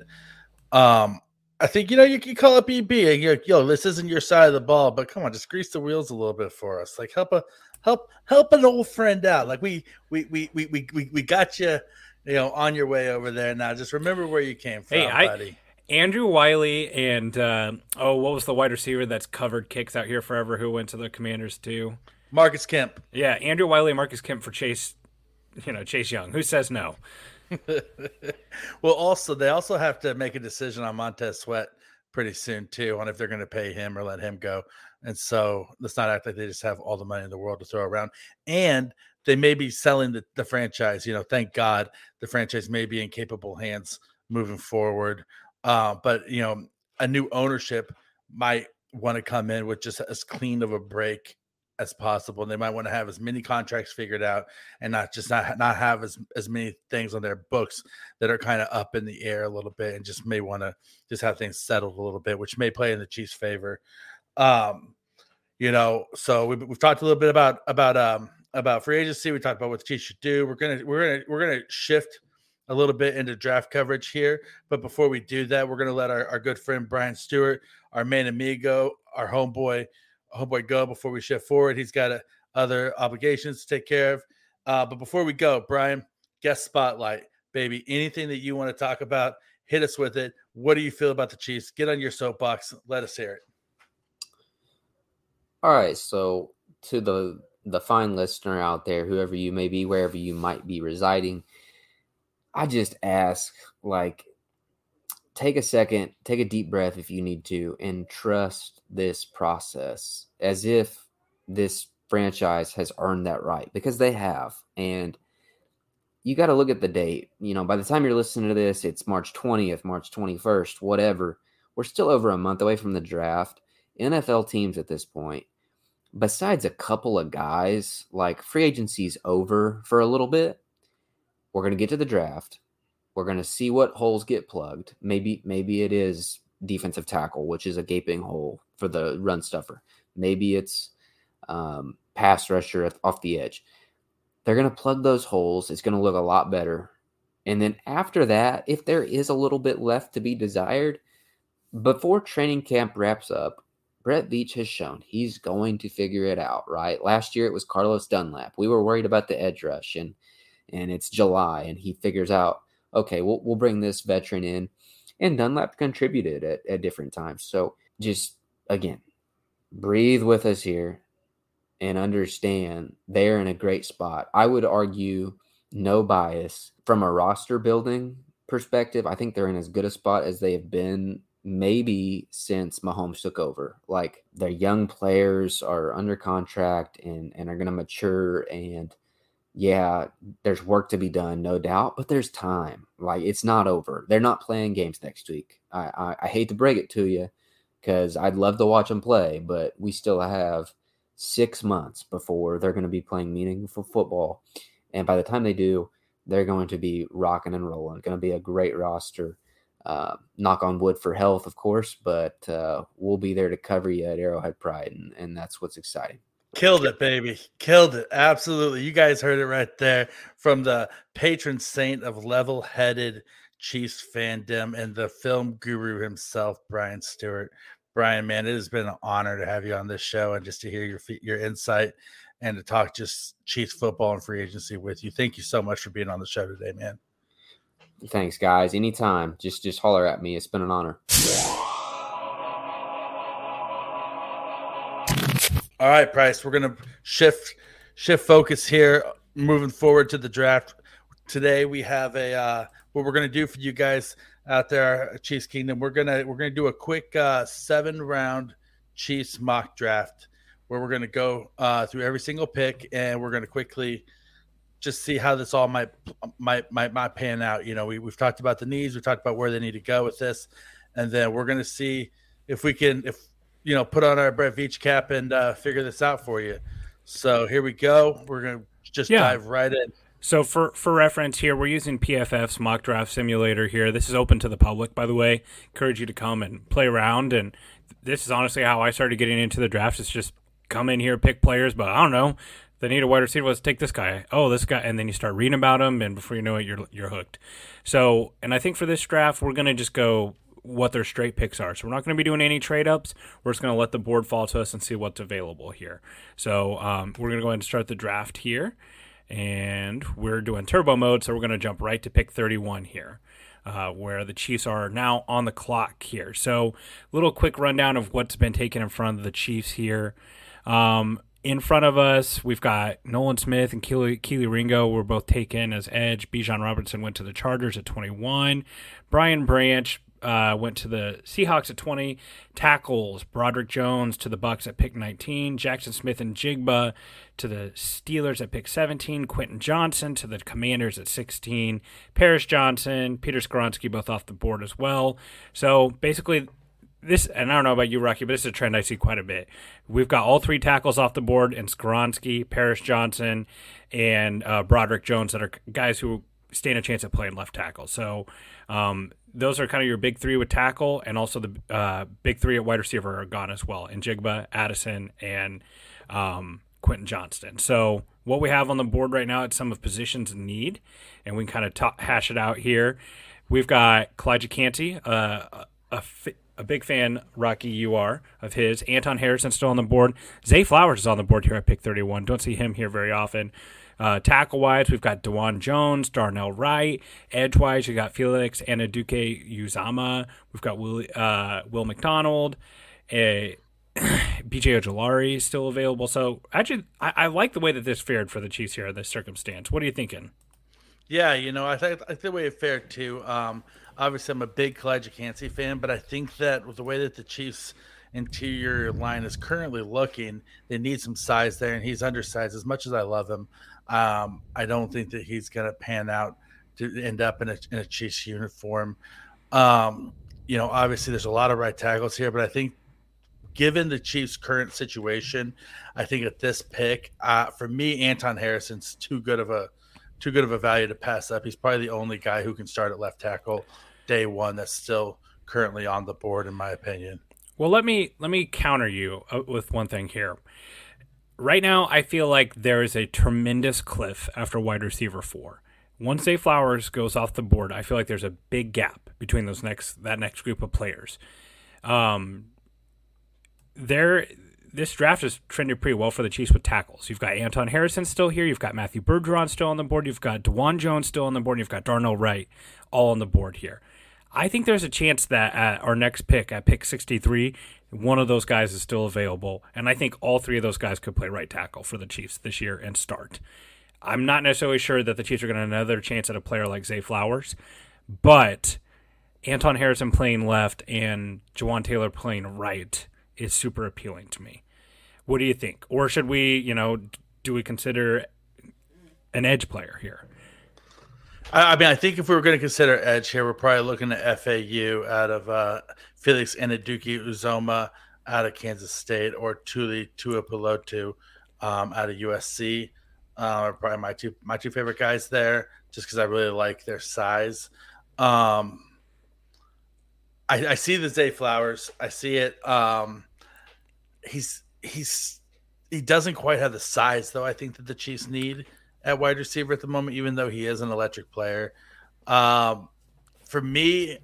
um, I think, you know, you can call up E B and you're like, yo, this isn't your side of the ball, but come on, just grease the wheels a little bit for us. Like help a help help an old friend out. Like we we we we we we, we got you. You know, on your way over there now, just remember where you came from, hey, I, buddy. Andrew Wiley and, uh, oh, what was the wide receiver that's covered kicks out here forever who went to the Commanders too? Marcus Kemp. Yeah, Andrew Wiley and Marcus Kemp for Chase, you know, Chase Young. Who says no? Well, also, they also have to make a decision on Montez Sweat pretty soon too on if they're going to pay him or let him go. And so let's not act like they just have all the money in the world to throw around. And they may be selling the, the franchise. You know, thank God the franchise may be in capable hands moving forward. Uh, but, you know, a new ownership might want to come in with just as clean of a break as possible. And they might want to have as many contracts figured out and not just not, not have as, as many things on their books that are kind of up in the air a little bit and just may want to just have things settled a little bit, which may play in the Chiefs' favor. Um, you know, so we've, we've talked a little bit about, about, um, about free agency. We talked about what the Chiefs should do. We're going to, we're going to, we're going to shift a little bit into draft coverage here. But before we do that, we're going to let our, our good friend, Brian Stewart, our man amigo, our homeboy, homeboy go before we shift forward. He's got a, other obligations to take care of. Uh, but before we go, Brian, guest spotlight, baby, anything that you want to talk about, hit us with it. What do you feel about the Chiefs? Get on your soapbox. Let us hear it. All right. So to the, the fine listener out there, whoever you may be, wherever you might be residing, I just ask, like, take a second, take a deep breath if you need to, and trust this process as if this franchise has earned that right, because they have. And you got to look at the date. You know, by the time you're listening to this, it's March twentieth, March twenty-first, whatever. We're still over a month away from the draft. N F L teams at this point, besides a couple of guys, like, free agency's over for a little bit. We're going to get to the draft. We're going to see what holes get plugged. Maybe maybe it is defensive tackle, which is a gaping hole for the run stuffer. Maybe it's um, pass rusher off the edge. They're going to plug those holes. It's going to look a lot better. And then after that, if there is a little bit left to be desired, before training camp wraps up, Brett Veach has shown he's going to figure it out, right? Last year it was Carlos Dunlap. We were worried about the edge rush, and and it's July, and he figures out, okay, we'll, we'll bring this veteran in. And Dunlap contributed at, at different times. So just, again, breathe with us here and understand they're in a great spot. I would argue no bias from a roster building perspective. I think they're in as good a spot as they have been maybe since Mahomes took over. Like, their young players are under contract and, and are going to mature, and yeah, there's work to be done, no doubt, but there's time. Like, it's not over. They're not playing games next week. I, I, I hate to break it to you because I'd love to watch them play, but we still have six months before they're going to be playing meaningful football. And by the time they do, they're going to be rocking and rolling. It's going to be a great roster. Uh, knock on wood for health, of course, but uh, we'll be there to cover you at Arrowhead Pride, and, and that's what's exciting. Killed it, baby. Killed it. Absolutely. You guys heard it right there from the patron saint of level-headed Chiefs fandom and the film guru himself, Brian Stewart. Brian, man, it has been an honor to have you on this show and just to hear your your insight and to talk just Chiefs football and free agency with you. Thank you so much for being on the show today, man. Thanks, guys. Anytime. Just just holler at me. It's been an honor. All right, Price, we're going to shift shift focus here, moving forward to the draft. Today we have a uh, what we're going to do for you guys out there, Chiefs Kingdom. We're going to we're going to do a quick uh, seven-round Chiefs mock draft where we're going to go uh, through every single pick, and we're going to quickly just see how this all might might might, might pan out. You know, we, we've talked about the needs. We've talked about where they need to go with this, and then we're going to see if we can – if you know, put on our Brett Veach cap and uh, figure this out for you. So here we go. We're going to just yeah. dive right in. So for, for reference here, we're using P F F's mock draft simulator here. This is open to the public, by the way. Encourage you to come and play around. And this is honestly how I started getting into the drafts. It's just come in here, pick players, but I don't know. They need a wide receiver. Let's take this guy. Oh, this guy. And then you start reading about him, and before you know it, you're you're hooked. So, and I think for this draft, we're going to just go what their straight picks are. So we're not going to be doing any trade-ups. We're just going to let the board fall to us and see what's available here. So um, we're going to go ahead and start the draft here. And we're doing turbo mode, so we're going to jump right to pick thirty-one here, uh, where the Chiefs are now on the clock here. So little quick rundown of what's been taken in front of the Chiefs here. Um, in front of us, we've got Nolan Smith and Keely, Keely Ringo were both taken as edge. Bijan Robinson went to the Chargers at twenty-one. Bryan Branch Uh, went to the Seahawks at twenty. Tackles, Broderick Jones to the Bucs at pick nineteen. Jackson Smith and Jigba to the Steelers at pick seventeen. Quentin Johnson to the Commanders at sixteen. Paris Johnson, Peter Skoronski both off the board as well. So basically this, and I don't know about you, Rocky, but this is a trend I see quite a bit. We've got all three tackles off the board, and Skoronski, Paris Johnson, and uh, Broderick Jones that are guys who stand a chance at playing left tackle. So um, those are kind of your big three with tackle, and also the uh, big three at wide receiver are gone as well, in Jigba, Addison, and um, Quentin Johnston. So what we have on the board right now at some of positions in need, and we can kind of top, hash it out here. We've got Kalijah Cansey, uh, a, a, a big fan, Rocky, you are, of his. Anton Harrison still on the board. Zay Flowers is on the board here at pick thirty-one. Don't see him here very often. Uh, tackle-wise, we've got DeJuan Jones, Darnell Wright. Edge-wise, you got Felix Anaduke Uzama. We've got Will, uh, Will McDonald. A, B J Ojolari is still available. So, actually, I, I like the way that this fared for the Chiefs here in this circumstance. What are you thinking? Yeah, you know, I think, I think the way it fared, too. Um, obviously, I'm a big Kalijah Cansey fan, but I think that with the way that the Chiefs interior line is currently looking, they need some size there, and he's undersized. As much as I love him, Um, I don't think that he's going to pan out to end up in a, in a Chiefs uniform. Um, you know, obviously there's a lot of right tackles here, but I think given the Chiefs' current situation, I think at this pick, uh, for me, Anton Harrison's too good of a too good of a value to pass up. He's probably the only guy who can start at left tackle day one that's still currently on the board, in my opinion. Well, let me let me counter you with one thing here. Right now, I feel like there is a tremendous cliff after wide receiver four. Once Zay Flowers goes off the board, I feel like there's a big gap between those next that next group of players. Um, there, this draft has trended pretty well for the Chiefs with tackles. You've got Anton Harrison still here. You've got Matthew Bergeron still on the board. You've got DeJuan Jones still on the board. You've got Darnell Wright all on the board here. I think there's a chance that at our next pick, at pick sixty-three, one of those guys is still available, and I think all three of those guys could play right tackle for the Chiefs this year and start. I'm not necessarily sure that the Chiefs are going to have another chance at a player like Zay Flowers, but Anton Harrison playing left and Jawaan Taylor playing right is super appealing to me. What do you think? Or should we, you know, do we consider an edge player here? I mean, I think if we were going to consider edge here, we're probably looking at F A U out of uh, Felix Nnadozie Uzomah out of Kansas State, or Tuli Tuipulotu um, out of U S C. Uh, are probably my two my two favorite guys there, just because I really like their size. Um, I, I see the Zay Flowers. I see it. Um, he's he's he doesn't quite have the size though, I think, that the Chiefs need at wide receiver at the moment, even though he is an electric player. Um, for me,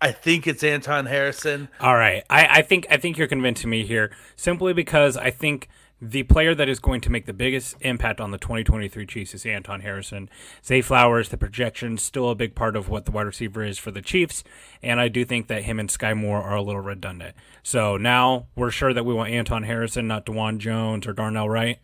I think it's Anton Harrison. All right. I, I think I think you're convincing me here, simply because I think the player that is going to make the biggest impact on the twenty twenty-three Chiefs is Anton Harrison. Zay Flowers, the projection, still a big part of what the wide receiver is for the Chiefs, and I do think that him and Sky Moore are a little redundant. So now we're sure that we want Anton Harrison, not DeJuan Jones or Darnell Wright.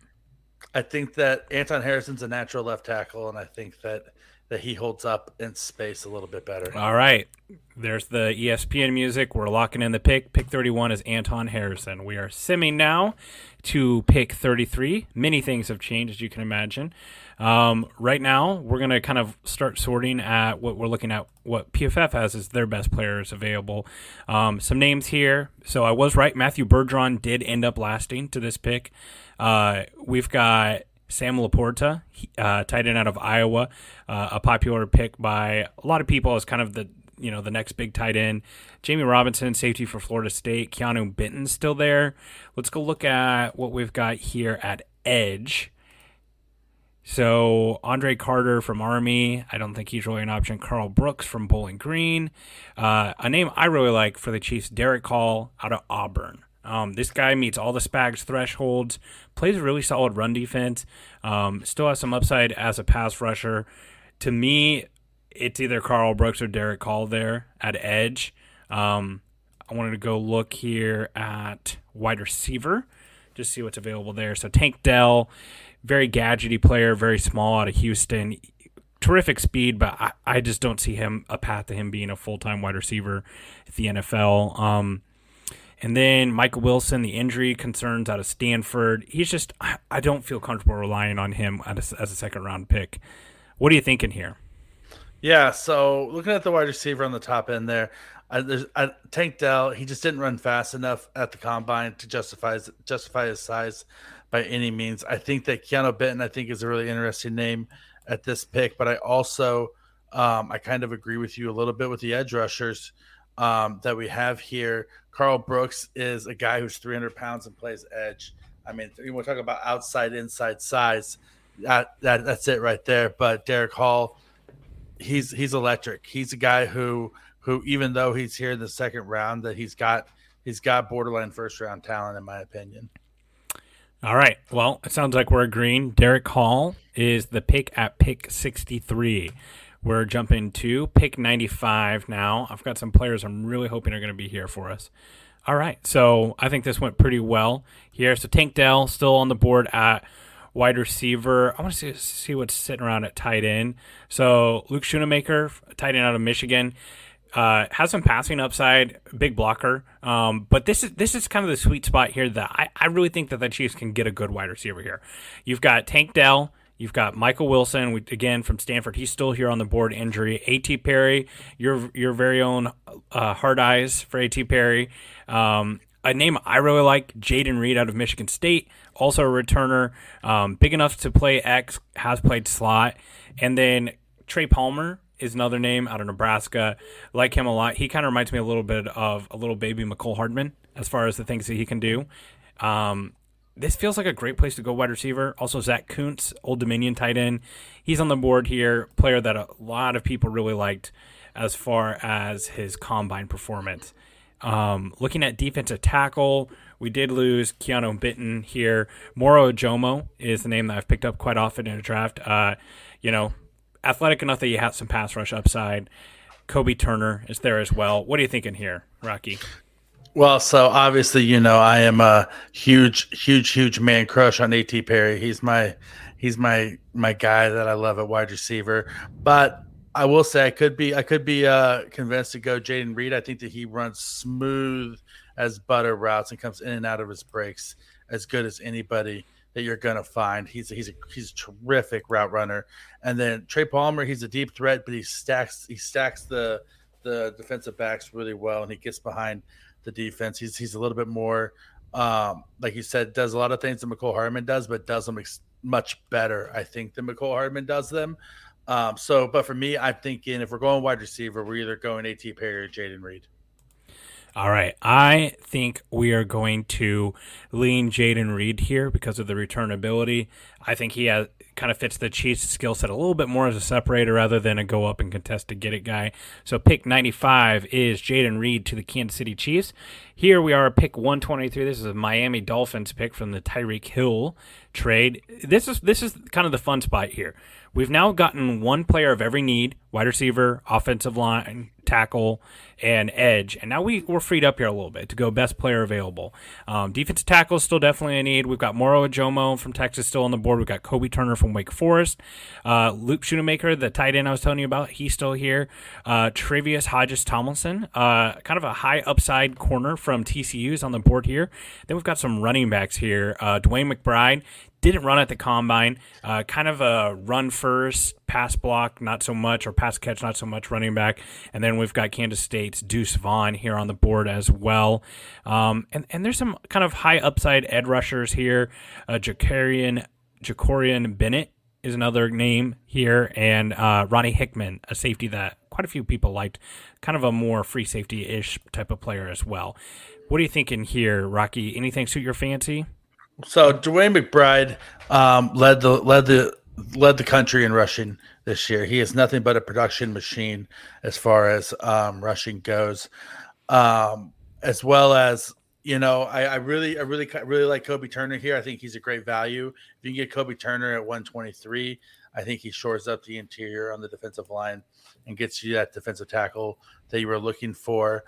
I think that Anton Harrison's a natural left tackle, and I think that, that he holds up in space a little bit better. All right. There's the E S P N music. We're locking in the pick. Pick thirty-one is Anton Harrison. We are simming now to pick thirty-three. Many things have changed, as you can imagine. Um, right now, we're going to kind of start sorting at what we're looking at, what P F F has as their best players available. Um, some names here. So I was right. Matthew Bergeron did end up lasting to this pick. Uh, we've got Sam Laporta, uh, tight end out of Iowa, uh, a popular pick by a lot of people as kind of the, you know, the next big tight end. Jamie Robinson, safety for Florida State. Keanu Benton's still there. Let's go look at what we've got here at edge. So Andre Carter from Army. I don't think he's really an option. Carl Brooks from Bowling Green. Uh, a name I really like for the Chiefs, Derek Hall out of Auburn. Um, this guy meets all the Spags thresholds, plays a really solid run defense, um, still has some upside as a pass rusher. To me, it's either Carl Brooks or Derek Hall there at edge. Um, I wanted to go look here at wide receiver, just see what's available there. So Tank Dell, very gadgety player, very small out of Houston. Terrific speed, but I, I just don't see him a path to him being a full-time wide receiver at the N F L. Um And then Michael Wilson, the injury concerns out of Stanford. He's just, I don't feel comfortable relying on him as a second round pick. What are you thinking here? Yeah, so looking at the wide receiver on the top end there, I, there's, I, Tank Dell, he just didn't run fast enough at the combine to justify his, justify his size by any means. I think that Keanu Benton, I think, is a really interesting name at this pick, but I also, um, I kind of agree with you a little bit with the edge rushers um, that we have here. Carl Brooks is a guy who's three hundred pounds and plays edge. I mean, we're talking about outside, inside size. That, that that's it right there. But Derek Hall, he's he's electric. He's a guy who who even though he's here in the second round, that he's got he's got borderline first round talent, in my opinion. All right. Well, it sounds like we're agreeing. Derek Hall is the pick at pick sixty-three. We're jumping to pick ninety-five now. I've got some players I'm really hoping are going to be here for us. All right, so I think this went pretty well here. So Tank Dell still on the board at wide receiver. I want to see, see what's sitting around at tight end. So Luke Schoonmaker, tight end out of Michigan, uh, has some passing upside, big blocker. Um, but this is this is kind of the sweet spot here that I, I really think that the Chiefs can get a good wide receiver here. You've got Tank Dell. You've got Michael Wilson, again, from Stanford. He's still here on the board, injury. A T. Perry, your your very own uh, hard eyes for A T. Perry. Um, a name I really like, Jaden Reed out of Michigan State, also a returner, um, big enough to play X, has played slot. And then Trey Palmer is another name out of Nebraska. Like him a lot. He kind of reminds me a little bit of a little baby Mecole Hardman as far as the things that he can do. Um, this feels like a great place to go wide receiver. Also, Zach Kuntz, Old Dominion tight end. He's on the board here, player that a lot of people really liked as far as his combine performance. Um, looking at defensive tackle, we did lose Keanu Benton here. Moro Ajomo is the name that I've picked up quite often in a draft. Uh, you know, athletic enough that you have some pass rush upside. Kobe Turner is there as well. What are you thinking here, Rocky? Well, so obviously, you know, I am a huge, huge, huge man crush on A T. Perry. He's my, he's my, my guy that I love at wide receiver. But I will say I could be, I could be uh, convinced to go Jaden Reed. I think that he runs smooth as butter routes and comes in and out of his breaks as good as anybody that you're gonna find. He's a, he's a he's a terrific route runner. And then Trey Palmer, he's a deep threat, but he stacks he stacks the the defensive backs really well, and he gets behind the defense. He's he's a little bit more, um, like you said, does a lot of things that Mecole Hardman does, but does them ex- much better, I think, than Mecole Hardman does them. Um, so, but for me, I'm thinking if we're going wide receiver, we're either going A T. Perry or Jaden Reed. All right. I think we are going to lean Jaden Reed here because of the return ability. I think he has, kind of fits the Chiefs' skill set a little bit more as a separator rather than a go up and contest to get it guy. So pick ninety-five is Jaden Reed to the Kansas City Chiefs. Here we are at pick one twenty-three. This is a Miami Dolphins pick from the Tyreek Hill trade. This is this is kind of the fun spot here. We've now gotten one player of every need, wide receiver, offensive line, tackle, and edge. And now we, we're freed up here a little bit to go best player available. Um, defensive tackle is still definitely a need. We've got Moro Ajomo from Texas still on the board. We've got Kobe Turner from Wake Forest. Uh, Luke Schoonmaker, the tight end I was telling you about, he's still here. Uh, Trevius Hodges-Tomlinson, uh, kind of a high upside corner from T C U is on the board here. Then we've got some running backs here. Uh, Dwayne McBride. Didn't run at the combine, uh, kind of a run first, pass block, not so much, or pass catch, not so much running back. And then we've got Kansas State's Deuce Vaughn here on the board as well. Um, and, and there's some kind of high upside edge rushers here. Uh, Jacorian, Jacorian Bennett is another name here. And uh, Ronnie Hickman, a safety that quite a few people liked, kind of a more free safety-ish type of player as well. What are you thinking here, Rocky? Anything suit your fancy? So Dwayne McBride um, led the led the led the country in rushing this year. He is nothing but a production machine as far as um, rushing goes, um, as well as you know. I, I really, I really, really like Kobe Turner here. I think he's a great value. If you can get Kobe Turner at one twenty-three, I think he shores up the interior on the defensive line and gets you that defensive tackle that you were looking for.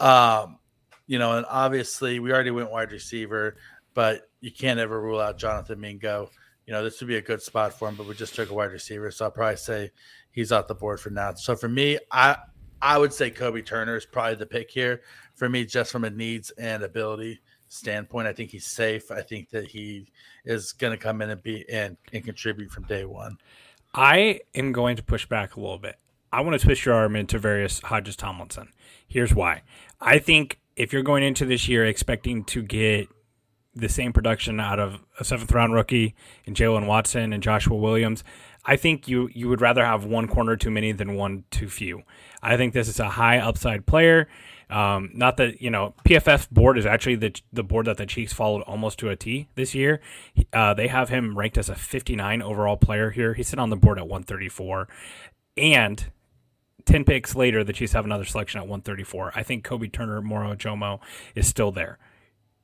Um, you know, and obviously we already went wide receiver. But you can't ever rule out Jonathan Mingo. You know, this would be a good spot for him, but we just took a wide receiver, so I'll probably say he's off the board for now. So for me, I I would say Kobe Turner is probably the pick here. For me, just from a needs and ability standpoint, I think he's safe. I think that he is going to come in and be and, and contribute from day one. I am going to push back a little bit. I want to twist your arm into Trevius Hodges-Tomlinson. Here's why. I think if you're going into this year expecting to get the same production out of a seventh-round rookie and Jalen Watson and Joshua Williams, I think you you would rather have one corner too many than one too few. I think this is a high upside player. Um, not that, you know, P F F board is actually the the board that the Chiefs followed almost to a T this year. Uh, they have him ranked as a fifty-nine overall player here. He's sitting on the board at one thirty-four. And ten picks later, the Chiefs have another selection at one thirty-four. I think Kobe Turner, Moro Ajomo is still there.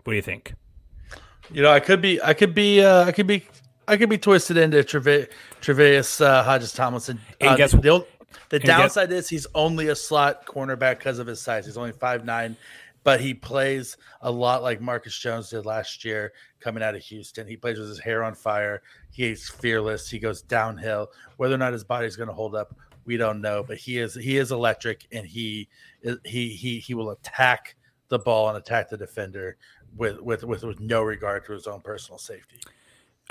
What do you think? You know, I could be, I could be, uh, I could be, I could be twisted into Trevi- Trevius uh, Hodges-Tomlinson. Uh, and guess the, the, the and downside guess- is he's only a slot cornerback because of his size. He's only five nine, but he plays a lot like Marcus Jones did last year coming out of Houston. He plays with his hair on fire. He's fearless. He goes downhill. Whether or not his body's going to hold up, we don't know. But he is, he is electric, and he, he, he, he will attack the ball and attack the defender with, with, with, with no regard to his own personal safety.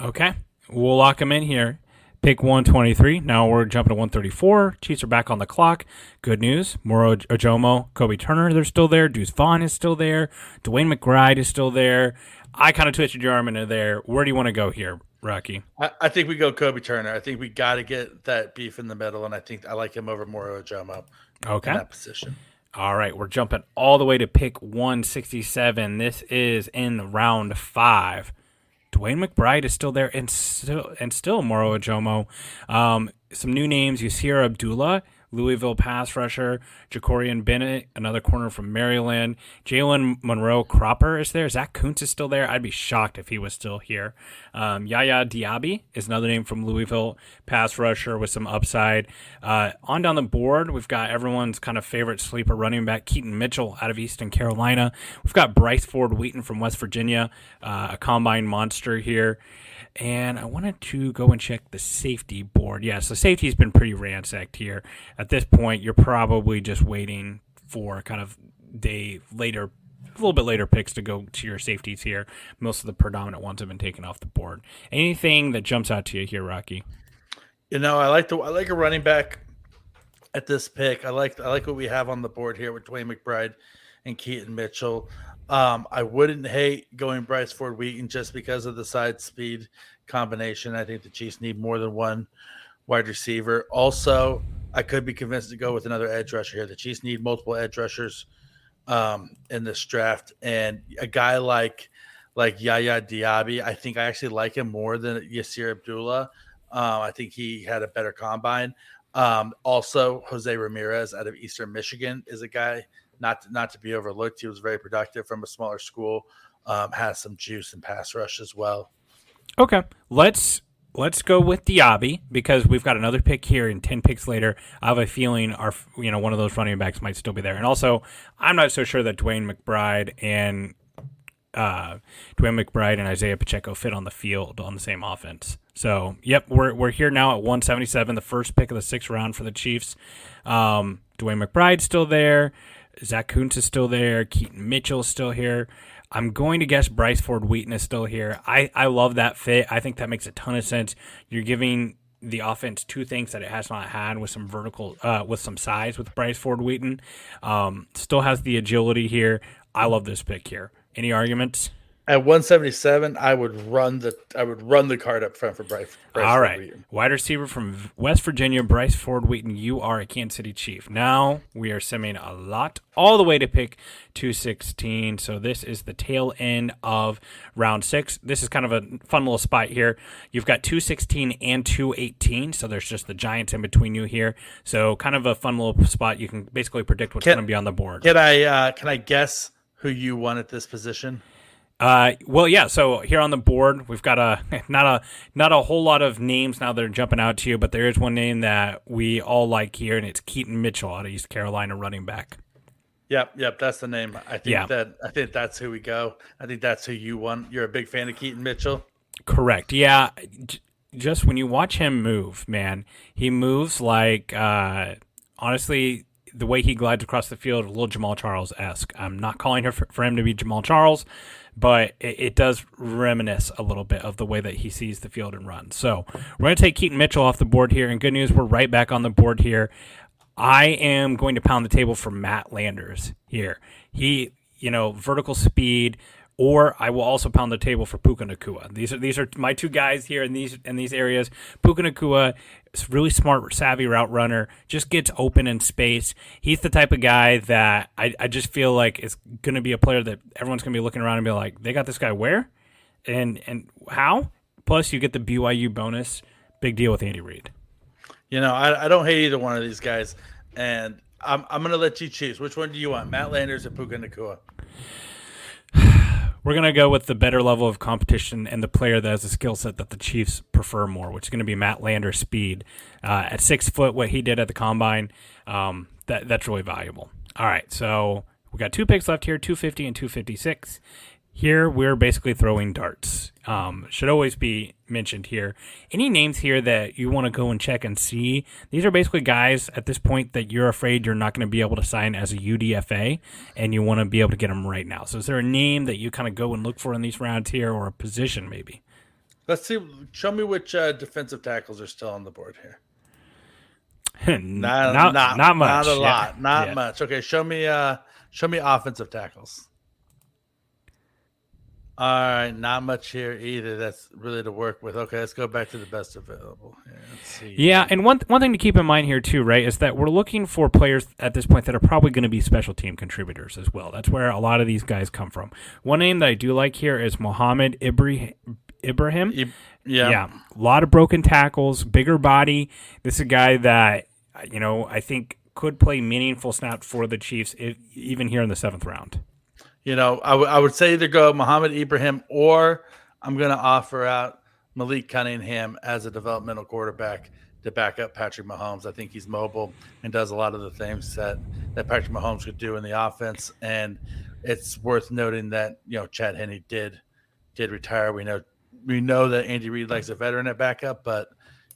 Okay. We'll lock him in here. Pick one twenty-three. Now we're jumping to one thirty-four. Chiefs are back on the clock. Good news. Moro Ajomo, Kobe Turner, they're still there. Deuce Vaughn is still there. Dwayne McBride is still there. I kind of twisted your arm into there. Where do you want to go here? Rocky? I, I think we go Kobe Turner. I think we got to get that beef in the middle, and I think I like him over Moro Ajamu. Okay. In that position. All right, we're jumping all the way to pick one sixty-seven. This is in round five. Dwayne McBride is still there, and still and still Moro Ajamu. Um, some new names: Yasir Abdullah, Louisville pass rusher; Jacorian Bennett, another corner from Maryland; Jalen Monroe Cropper is there. Zach Kuntz is still there. I'd be shocked if he was still here. Um, Yaya Diaby is another name from Louisville, pass rusher with some upside. Uh, on down the board, we've got everyone's kind of favorite sleeper running back, Keaton Mitchell out of Eastern Carolina. We've got Bryce Ford Wheaton from West Virginia, uh, a combine monster here. And I wanted to go and check the safety board. Yeah, so safety's been pretty ransacked here. At this point, you're probably just waiting for kind of day later, a little bit later picks to go to your safeties here. Most of the predominant ones have been taken off the board. Anything that jumps out to you here, Rocky? You know, I like the I like a running back at this pick. I like I like what we have on the board here with Dwayne McBride and Keaton Mitchell. Um, I wouldn't hate going Bryce Ford Wheaton just because of the side speed combination. I think the Chiefs need more than one wide receiver. Also, I could be convinced to go with another edge rusher here. The Chiefs need multiple edge rushers um, in this draft. And a guy like like Yaya Diaby, I think I actually like him more than Yasir Abdullah. Um, I think he had a better combine. Um, also, Jose Ramirez out of Eastern Michigan is a guy – Not to, not to be overlooked. He was very productive from a smaller school, um, has some juice and pass rush as well. Okay, let's let's go with Diaby because we've got another pick here, and ten picks later, I have a feeling our you know one of those running backs might still be there. And also, I'm not so sure that Dwayne McBride and uh, Dwayne McBride and Isaiah Pacheco fit on the field on the same offense. So, yep, we're we're here now at one seventy-seven, the first pick of the sixth round for the Chiefs. Um, Dwayne McBride's still there. Zach Kuntz is still there. Keaton Mitchell is still here. I'm going to guess Bryce Ford Wheaton is still here. I, I love that fit. I think that makes a ton of sense. You're giving the offense two things that it has not had with some vertical, uh, with some size with Bryce Ford Wheaton. Um, still has the agility here. I love this pick here. Any arguments? At one seventy-seven, I would run the I would run the card up front for Bryce. Bryce All right, Wheaton. Wide receiver from West Virginia, Bryce Ford Wheaton. You are a Kansas City Chief. Now we are simming a lot all the way to pick two sixteen. So this is the tail end of round six. This is kind of a fun little spot here. You've got two sixteen and two eighteen. So there's just the Giants in between you here. So kind of a fun little spot. You can basically predict what's going to be on the board. Can I uh, can I guess who you want at this position? Uh, well, yeah, so here on the board, we've got a not a not a whole lot of names now that are jumping out to you, but there is one name that we all like here, and it's Keaton Mitchell out of East Carolina, running back. Yep, yep, that's the name. I think yeah. that I think that's who we go. I think that's who you want. You're a big fan of Keaton Mitchell? Correct, yeah. Just when you watch him move, man, he moves like, uh, honestly, the way he glides across the field, a little Jamal Charles-esque. I'm not calling her for, for him to be Jamal Charles, but it, it does reminisce a little bit of the way that he sees the field and runs. So we're going to take Keaton Mitchell off the board here, and good news, we're right back on the board here. I am going to pound the table for Matt Landers here. He, you know, vertical speed, or I will also pound the table for Puka Nacua. These are these are my two guys here in these in these areas. Puka Nacua is really smart, savvy route runner, just gets open in space. He's the type of guy that I, I just feel like is going to be a player that everyone's going to be looking around and be like, they got this guy where? And, and how? Plus, you get the B Y U bonus. Big deal with Andy Reid. You know, I, I don't hate either one of these guys, and I'm, I'm going to let you choose. Which one do you want, Matt Landers or Puka Nacua? We're going to go with the better level of competition and the player that has a skill set that the Chiefs prefer more, which is going to be Matt Lander's speed. Uh, at six foot, what he did at the combine, um, that that's really valuable. All right, so we got two picks left here, two fifty and two fifty-six. Here we're basically throwing darts. Um, should always be mentioned here. Any names here that you want to go and check and see? These are basically guys at this point that you're afraid you're not going to be able to sign as a U D F A, and you want to be able to get them right now. So is there a name that you kind of go and look for in these rounds here, or a position maybe? Let's see. Show me which uh, defensive tackles are still on the board here. not, not, not, not much. Not a yeah. lot. Not yeah. much. Okay, show me. Uh, show me offensive tackles. All right, not much here either. That's really to work with. Okay, let's go back to the best available. Yeah, let's see. Yeah, and one th- one thing to keep in mind here too, right, is that we're looking for players at this point that are probably going to be special team contributors as well. That's where a lot of these guys come from. One name that I do like here is Mohamed Ibri- Ibrahim. I- yeah. yeah, a lot of broken tackles, bigger body. This is a guy that, you know, I think could play meaningful snap for the Chiefs if, even here in the seventh round. You know, I, w- I would say either go Mohamed Ibrahim, or I'm going to offer out Malik Cunningham as a developmental quarterback to back up Patrick Mahomes. I think he's mobile and does a lot of the things that, that Patrick Mahomes could do in the offense. And it's worth noting that, you know, Chad Henne did did retire. We know we know that Andy Reid likes a veteran at backup, but,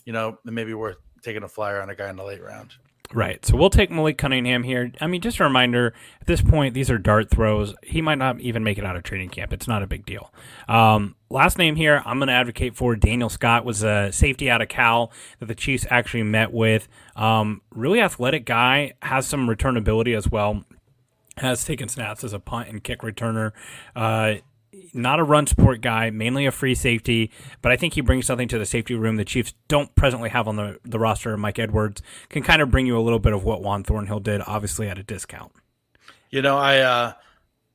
you know, it may be worth taking a flyer on a guy in the late round. Right, so we'll take Malik Cunningham here. I mean, just a reminder, at this point, these are dart throws. He might not even make it out of training camp. It's not a big deal. Um, last name here, I'm going to advocate for Daniel Scott. Was a safety out of Cal that the Chiefs actually met with. Um, really athletic guy, has some return ability as well, has taken snaps as a punt and kick returner. Uh Not a run support guy, mainly a free safety, but I think he brings something to the safety room the Chiefs don't presently have on the, the roster. Mike Edwards can kind of bring you a little bit of what Juan Thornhill did, obviously at a discount. You know, I uh,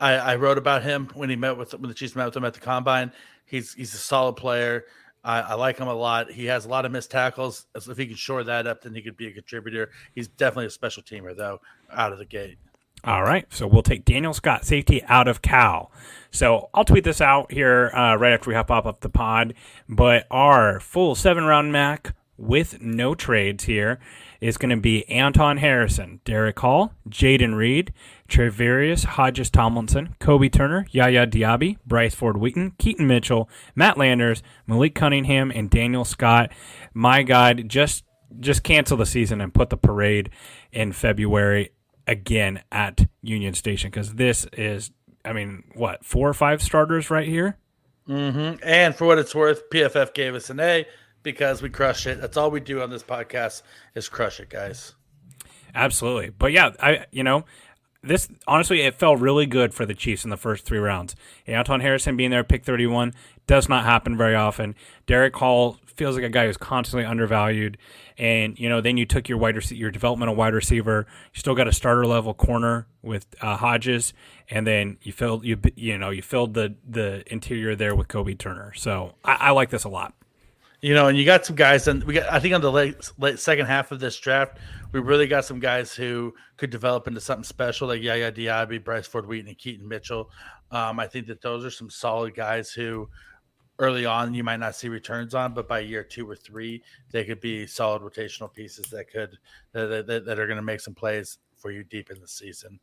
I, I wrote about him when he met with when the Chiefs met with him at the Combine. He's he's a solid player. I, I like him a lot. He has a lot of missed tackles. So if he can shore that up, then he could be a contributor. He's definitely a special teamer, though, out of the gate. All right, so we'll take Daniel Scott, safety out of Cal. So I'll tweet this out here uh, right after we hop up, up the pod, but our full seven-round M A C with no trades here is going to be Anton Harrison, Derek Hall, Jaden Reed, Treverius Hodges-Tomlinson, Kobe Turner, Yaya Diaby, Bryce Ford-Wheaton, Keaton Mitchell, Matt Landers, Malik Cunningham, and Daniel Scott. My God, just, just cancel the season and put the parade in February again at Union Station, because this is, I mean, what, four or five starters right here? Mm-hmm. And for what it's worth, P F F gave us an A because we crush it. That's all we do on this podcast is crush it, guys. Absolutely. But yeah, I you know, this honestly, it felt really good for the Chiefs in the first three rounds. Anton Harrison being there at pick thirty-one does not happen very often. Derek Hall feels like a guy who's constantly undervalued. And, you know, then you took your wide rec- your developmental wide receiver. You still got a starter level corner with uh, Hodges, and then you filled you you know you filled the the interior there with Kobe Turner. So I, I like this a lot. You know, and you got some guys, and we got I think on the late, late second half of this draft, we really got some guys who could develop into something special, like Yaya Diaby, Bryce Ford-Wheaton, and Keaton Mitchell. Um, I think that those are some solid guys who, early on, you might not see returns on, but by year two or three, they could be solid rotational pieces that could that, that, that are going to make some plays for you deep in the season.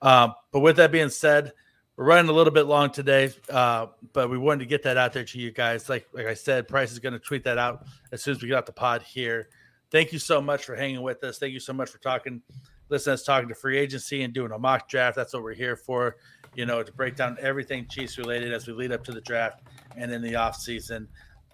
Um, but with that being said, we're running a little bit long today, uh, but we wanted to get that out there to you guys. Like like I said, Price is going to tweet that out as soon as we get out the pod here. Thank you so much for hanging with us. Thank you so much for talking, listening to us talking to free agency and doing a mock draft. That's what we're here for. You know, to break down everything Chiefs related as we lead up to the draft and in the off season.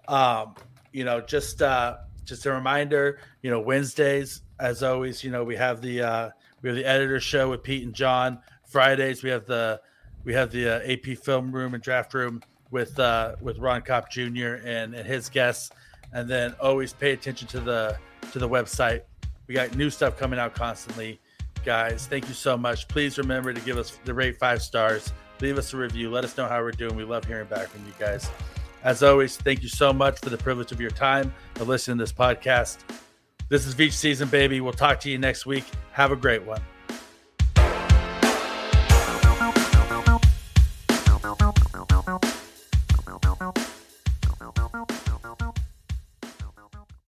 Um, you know, just, uh, just a reminder, you know, Wednesdays, as always, you know, we have the, uh, we have the editor show with Pete and John. Fridays, we have the, we have the uh, A P film room and draft room with, uh, with Ron Kopp Junior and, and his guests. And then always pay attention to the, to the website. We got new stuff coming out constantly. Guys, thank you so much. Please remember to give us the rate five stars. Leave us a review. Let us know how we're doing. We love hearing back from you guys. As always, thank you so much for the privilege of your time of listening to this podcast. This is Veach Season, baby. We'll talk to you next week. Have a great one.